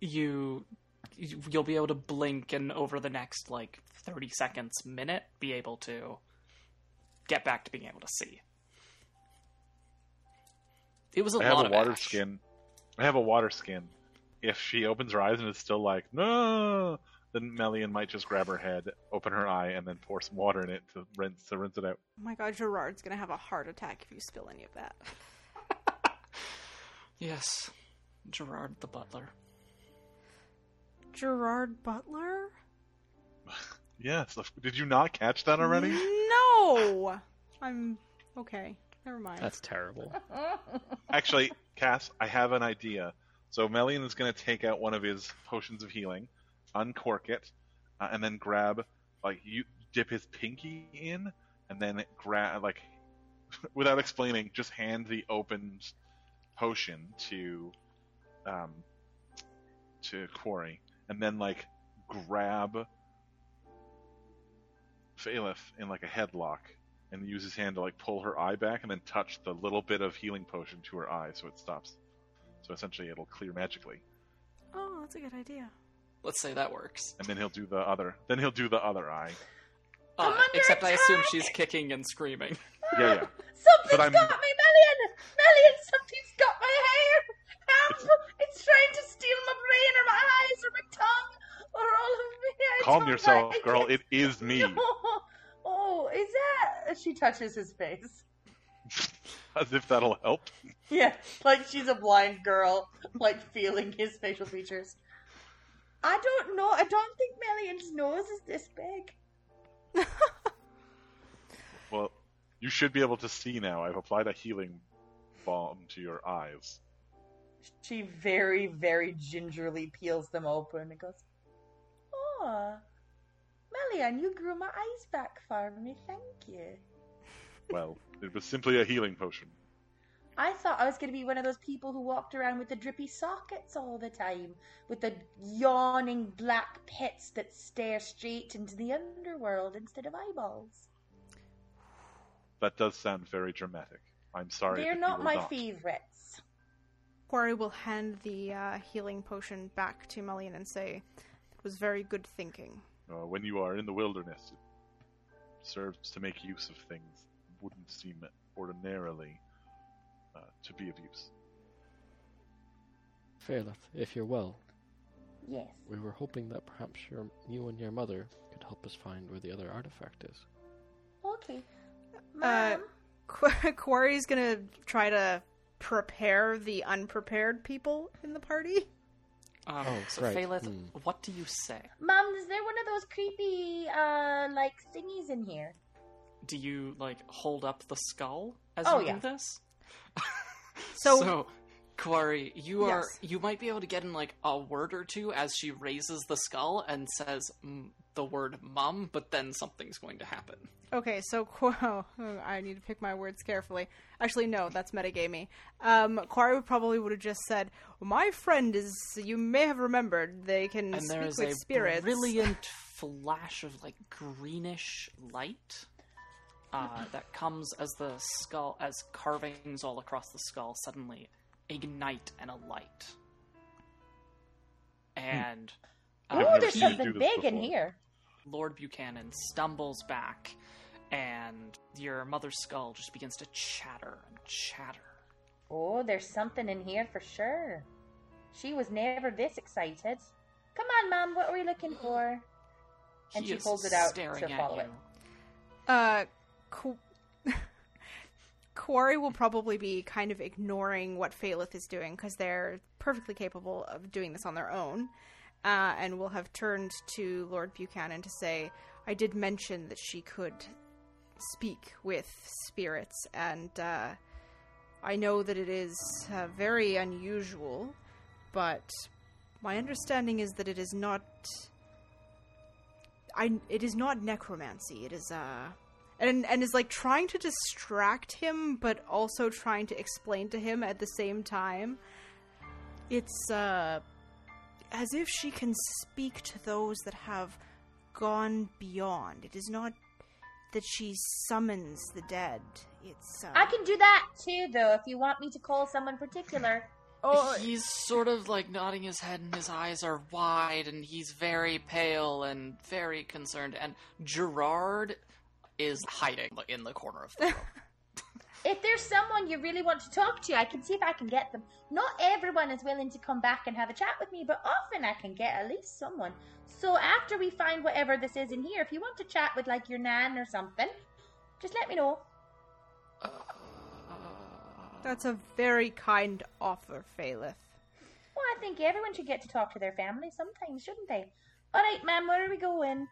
you'll be able to blink and over the next, 30 seconds, minute, be able to get back to being able to see. It was a lot of ash. I have a water skin. If she opens her eyes and it's still no, then Melian might just grab her head, open her eye, and then pour some water in it to rinse it out. Oh my god, Gerard's gonna have a heart attack if you spill any of that. Yes. Gerard the butler. Gerard Butler? Yes. Did you not catch that already? No! I'm... okay. Never mind. That's terrible. Actually, Cass, I have an idea. So Melian is going to take out one of his potions of healing, uncork it, and then grab... you dip his pinky in, and then grab... without explaining, just hand the opened potion to Kwari, and then grab Faeleth in a headlock and use his hand to pull her eye back and then touch the little bit of healing potion to her eye so it stops. So essentially it'll clear magically. Oh, that's a good idea. Let's say that works. And then he'll do the other eye. Except attack! I assume she's kicking and screaming. Yeah, yeah. Something's got me, Melian! Melian, something's got my hair! Help! It's trying to steal my brain or my eyes or my tongue or all of me. Calm yourself, girl. It is me. No. Oh, is that... She touches his face. As if that'll help. Yeah, she's a blind girl, feeling his facial features. I don't know. I don't think Melian's nose is this big. Well, you should be able to see now. I've applied a healing balm to your eyes. She very, very gingerly peels them open and goes, "Oh, Melian, you grew my eyes back for me. Thank you." Well, it was simply a healing potion. I thought I was going to be one of those people who walked around with the drippy sockets all the time, with the yawning black pits that stare straight into the underworld instead of eyeballs. That does sound very dramatic. I'm sorry. They're not my favorites. Kwari will hand the healing potion back to Melian and say, "It was very good thinking. When you are in the wilderness, it serves to make use of things that wouldn't seem ordinarily to be of use." Faeleth, if you're well. Yes. We were hoping that perhaps you and your mother could help us find where the other artifact is. Okay. Quarry's gonna try to prepare the unprepared people in the party. So right. Faeleth, what do you say? Mom, is there one of those creepy, thingies in here? Do you, hold up the skull as you do this? So Kwari, you are, you might be able to get in, a word or two as she raises the skull and says the word mum, but then something's going to happen. Okay, so, I need to pick my words carefully. Actually, no, that's metagamey. Kwari probably would have just said, "My friend is, you may have remembered, they can and speak with spirits." And there is a brilliant flash of, greenish light that comes as the skull, as carvings all across the skull suddenly ignite and alight. And... there's something big in here. Lord Buchanan stumbles back and your mother's skull just begins to chatter and chatter. Oh, there's something in here for sure. She was never this excited. Come on, Mom, what were you looking for? And she holds it out to follow it. Kwari will probably be kind of ignoring what Faeleth is doing, because they're perfectly capable of doing this on their own, and will have turned to Lord Buchanan to say, I did mention that she could speak with spirits, and I know that it is very unusual, but my understanding is that it is not... it is not necromancy. It is, and is, like, trying to distract him, but also trying to explain to him at the same time. It's, as if she can speak to those that have gone beyond. It is not that she summons the dead. It's, I can do that, too, though, if you want me to call someone particular. Oh, he's sort of, like, nodding his head, and his eyes are wide, and he's very pale and very concerned. And Gerard is hiding in the corner of the room. If there's someone you really want to talk to, I can see if I can get them. Not everyone is willing to come back and have a chat with me, but often I can get at least someone. So after we find whatever this is in here, if you want to chat with, like, your nan or something, just let me know. That's a very kind offer, Faeleth. Well, I think everyone should get to talk to their family sometimes, shouldn't they? All right, ma'am, where are we going?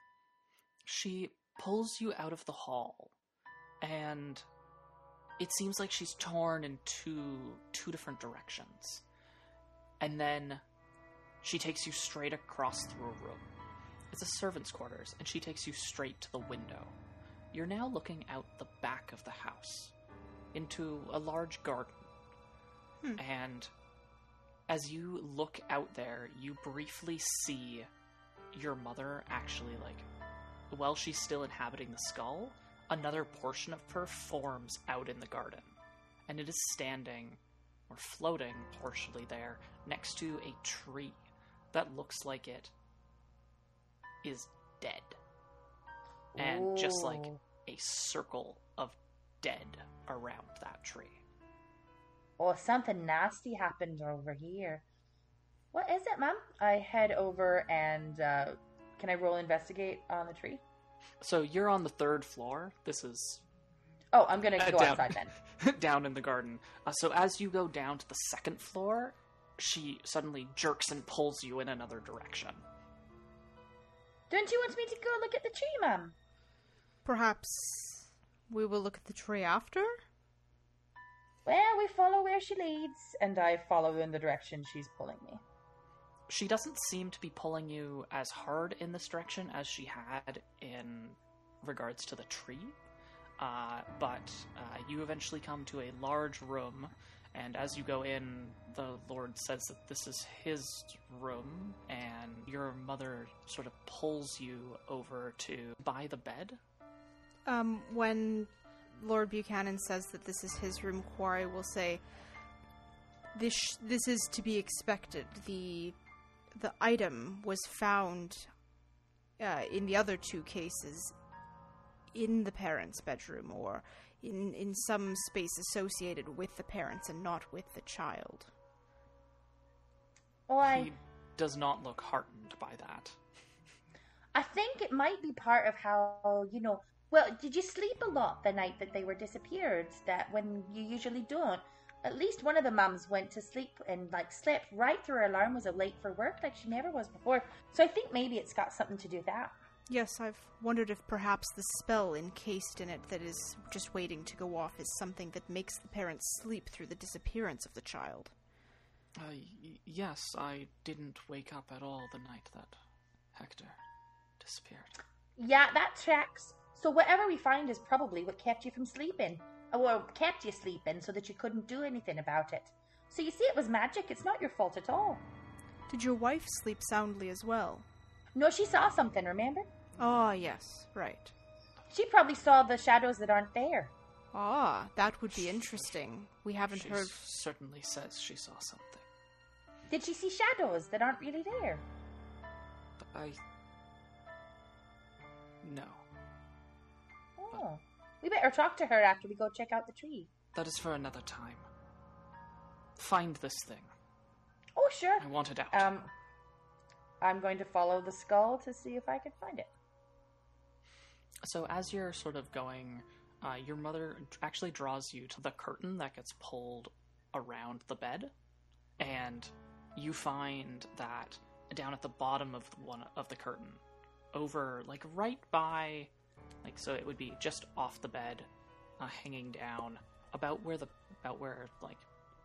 She pulls you out of the hall, and it seems like she's torn in two different directions. And then she takes you straight across through a room. It's a servant's quarters, and she takes you straight to the window. You're now looking out the back of the house, into a large garden. And as you look out there, you briefly see your mother actually, like, while she's still inhabiting the skull, another portion of her forms out in the garden. And it is standing, or floating partially there, next to a tree that looks like it is dead. And Ooh. Just like a circle of dead around that tree. Oh, something nasty happened over here. What is it, Mom? I head over and can I roll investigate on the tree? So you're on the third floor. This is... Oh, I'm going to go outside then. Down in the garden. So as you go down to the second floor, she suddenly jerks and pulls you in another direction. Don't you want me to go look at the tree, Mom? Perhaps... we will look at the tree after? Well, we follow where she leads, and I follow in the direction she's pulling me. She doesn't seem to be pulling you as hard in this direction as she had in regards to the tree, but you eventually come to a large room, and as you go in, the Lord says that this is his room, and your mother sort of pulls you over to by the bed. When Lord Buchanan says that this is his room, Kwari will say, this is to be expected. The item was found, in the other two cases, in the parents' bedroom, or in some space associated with the parents and not with the child. He does not look heartened by that. I think it might be part of how, you know... Well, did you sleep a lot the night that they were disappeared, that when you usually don't? At least one of the mums went to sleep and, like, slept right through her alarm, was late for work like she never was before. So I think maybe it's got something to do with that. Yes, I've wondered if perhaps the spell encased in it that is just waiting to go off is something that makes the parents sleep through the disappearance of the child. Yes, I didn't wake up at all the night that Hector disappeared. Yeah, that tracks. So whatever we find is probably what kept you from sleeping, or kept you sleeping so that you couldn't do anything about it. So you see, it was magic. It's not your fault at all. Did your wife sleep soundly as well? No, she saw something, remember? Oh, yes, right. She probably saw the shadows that aren't there. Ah, that would be interesting. We haven't heard... She certainly says she saw something. Did she see shadows that aren't really there? No. We better talk to her after we go check out the tree. That is for another time. Find this thing. Oh, sure. I want it out. I'm going to follow the skull to see if I can find it. So as you're sort of going, your mother actually draws you to the curtain that gets pulled around the bed, and you find that down at the bottom of one of the curtain, over, like, right by, like, so it would be just off the bed, hanging down, about where, like,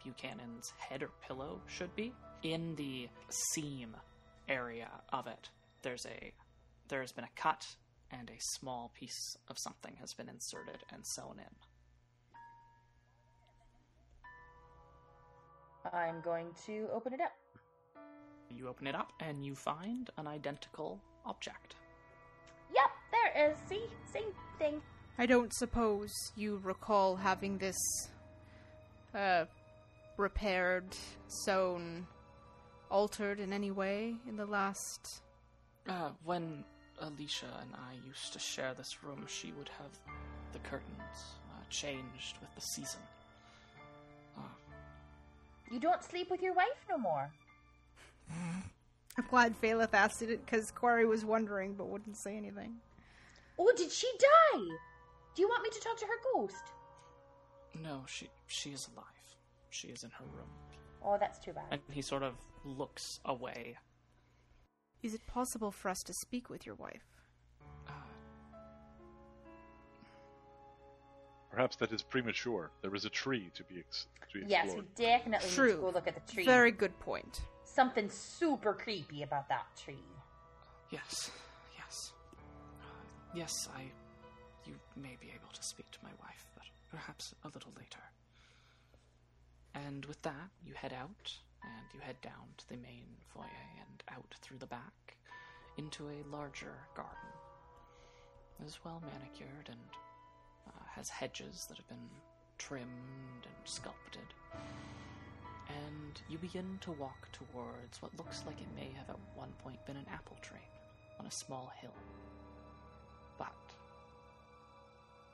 Buchanan's head or pillow should be. In the seam area of it, there's been a cut, and a small piece of something has been inserted and sewn in. I'm going to open it up. You open it up, and you find an identical object. Yep, there it is. See? Same thing. I don't suppose you recall having this repaired, sewn, altered in any way in the last... When Alicia and I used to share this room, she would have the curtains changed with the season. You don't sleep with your wife no more. I'm glad Faeleth asked it, because Kwari was wondering but wouldn't say anything. Oh, did she die? Do you want me to talk to her ghost? No, she is alive. She is in her room. Oh, that's too bad. And he sort of looks away. Is it possible for us to speak with your wife? Perhaps that is premature. There is a tree to be explored. Yes, we definitely need to go look at the tree. Very good point. Something super creepy about that tree. Yes, you may be able to speak to my wife, but perhaps a little later. And with that, you head out, and you head down to the main foyer and out through the back into a larger garden. It is well manicured and has hedges that have been trimmed and sculpted. And you begin to walk towards what looks like it may have at one point been an apple tree on a small hill. But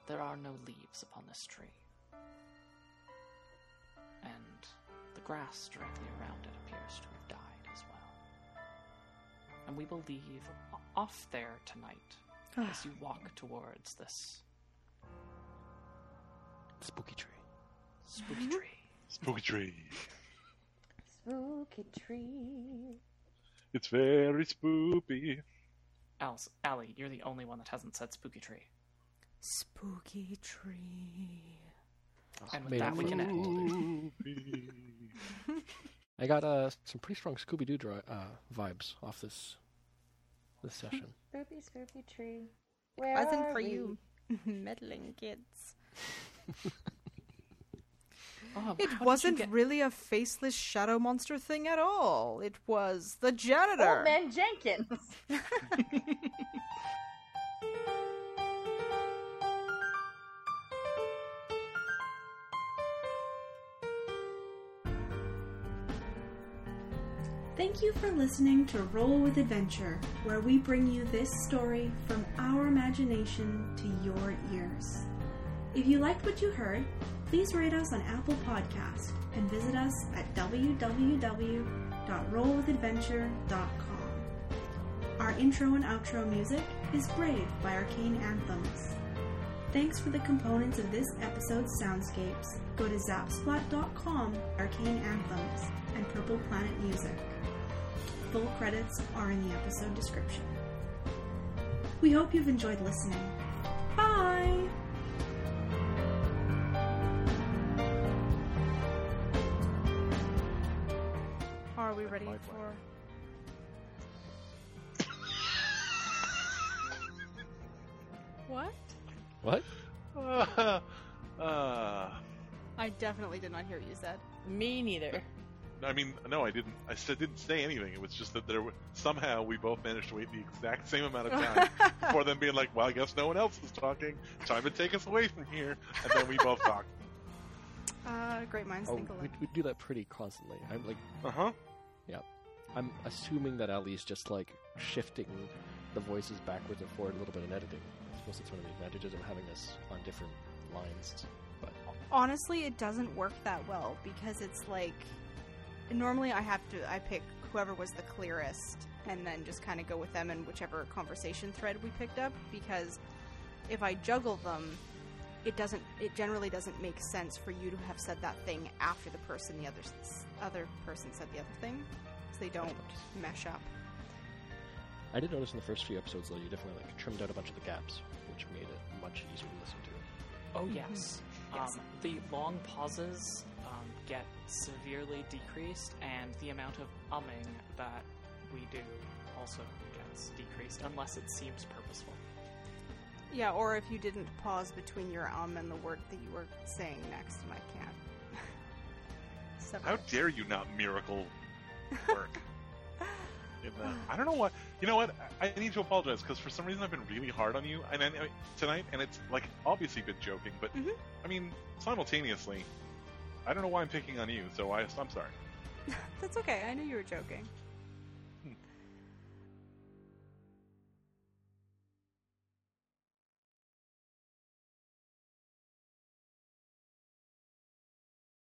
there are no leaves upon this tree. And the grass directly around it appears to have died as well. And we will leave off there tonight as you walk towards this... Spooky tree. Spooky tree. It's very spooky. Allie, you're the only one that hasn't said spooky tree. Spooky tree. Oh, and with that, we can end. I got some pretty strong Scooby-Doo vibes off this session. Spooky tree. Where wasn't for we? You meddling kids. Oh, it wasn't really a faceless shadow monster thing at all. It was the janitor. Old Man Jenkins. Thank you for listening to Roll With Adventure, where we bring you this story from our imagination to your ears. If you liked what you heard, please rate us on Apple Podcasts and visit us at www.rollwithadventure.com. Our intro and outro music is Brave by Arcane Anthems. Thanks for the components of this episode's soundscapes. Go to zapsplat.com, Arcane Anthems, and Purple Planet Music. Full credits are in the episode description. We hope you've enjoyed listening. Bye! Are we ready for... What? I definitely did not hear what you said. Me neither. I mean, no, I didn't. I didn't say anything. It was just that somehow we both managed to wait the exact same amount of time before them being like, well, I guess no one else is talking. Time to take us away from here. And then we both talked. Great minds think alike. We do that pretty constantly. I'm like... Uh-huh. Yeah. I'm assuming that Ali's just, like, shifting the voices backwards and forward a little bit in editing. I suppose that's one of the advantages of having this on different lines. But honestly, it doesn't work that well because it's like normally I pick whoever was the clearest and then just kind of go with them in whichever conversation thread we picked up, because if I juggle them, it generally doesn't make sense for you to have said that thing after the person the other person said the other thing, because they don't mesh up. I did notice in the first few episodes though, you definitely trimmed out a bunch of the gaps, which made it much easier to listen to. Oh yes, yes. The long pauses get severely decreased, and the amount of umming that we do also gets decreased, unless it seems purposeful. Yeah, or if you didn't pause between your and the word that you were saying next, and I can't. How dare you not miracle work? I don't know what... You know what? I need to apologize, because for some reason I've been really hard on you and tonight, and it's, like, obviously been joking, but, mm-hmm. I mean, simultaneously, I don't know why I'm picking on you, so I'm sorry. That's okay. I knew you were joking.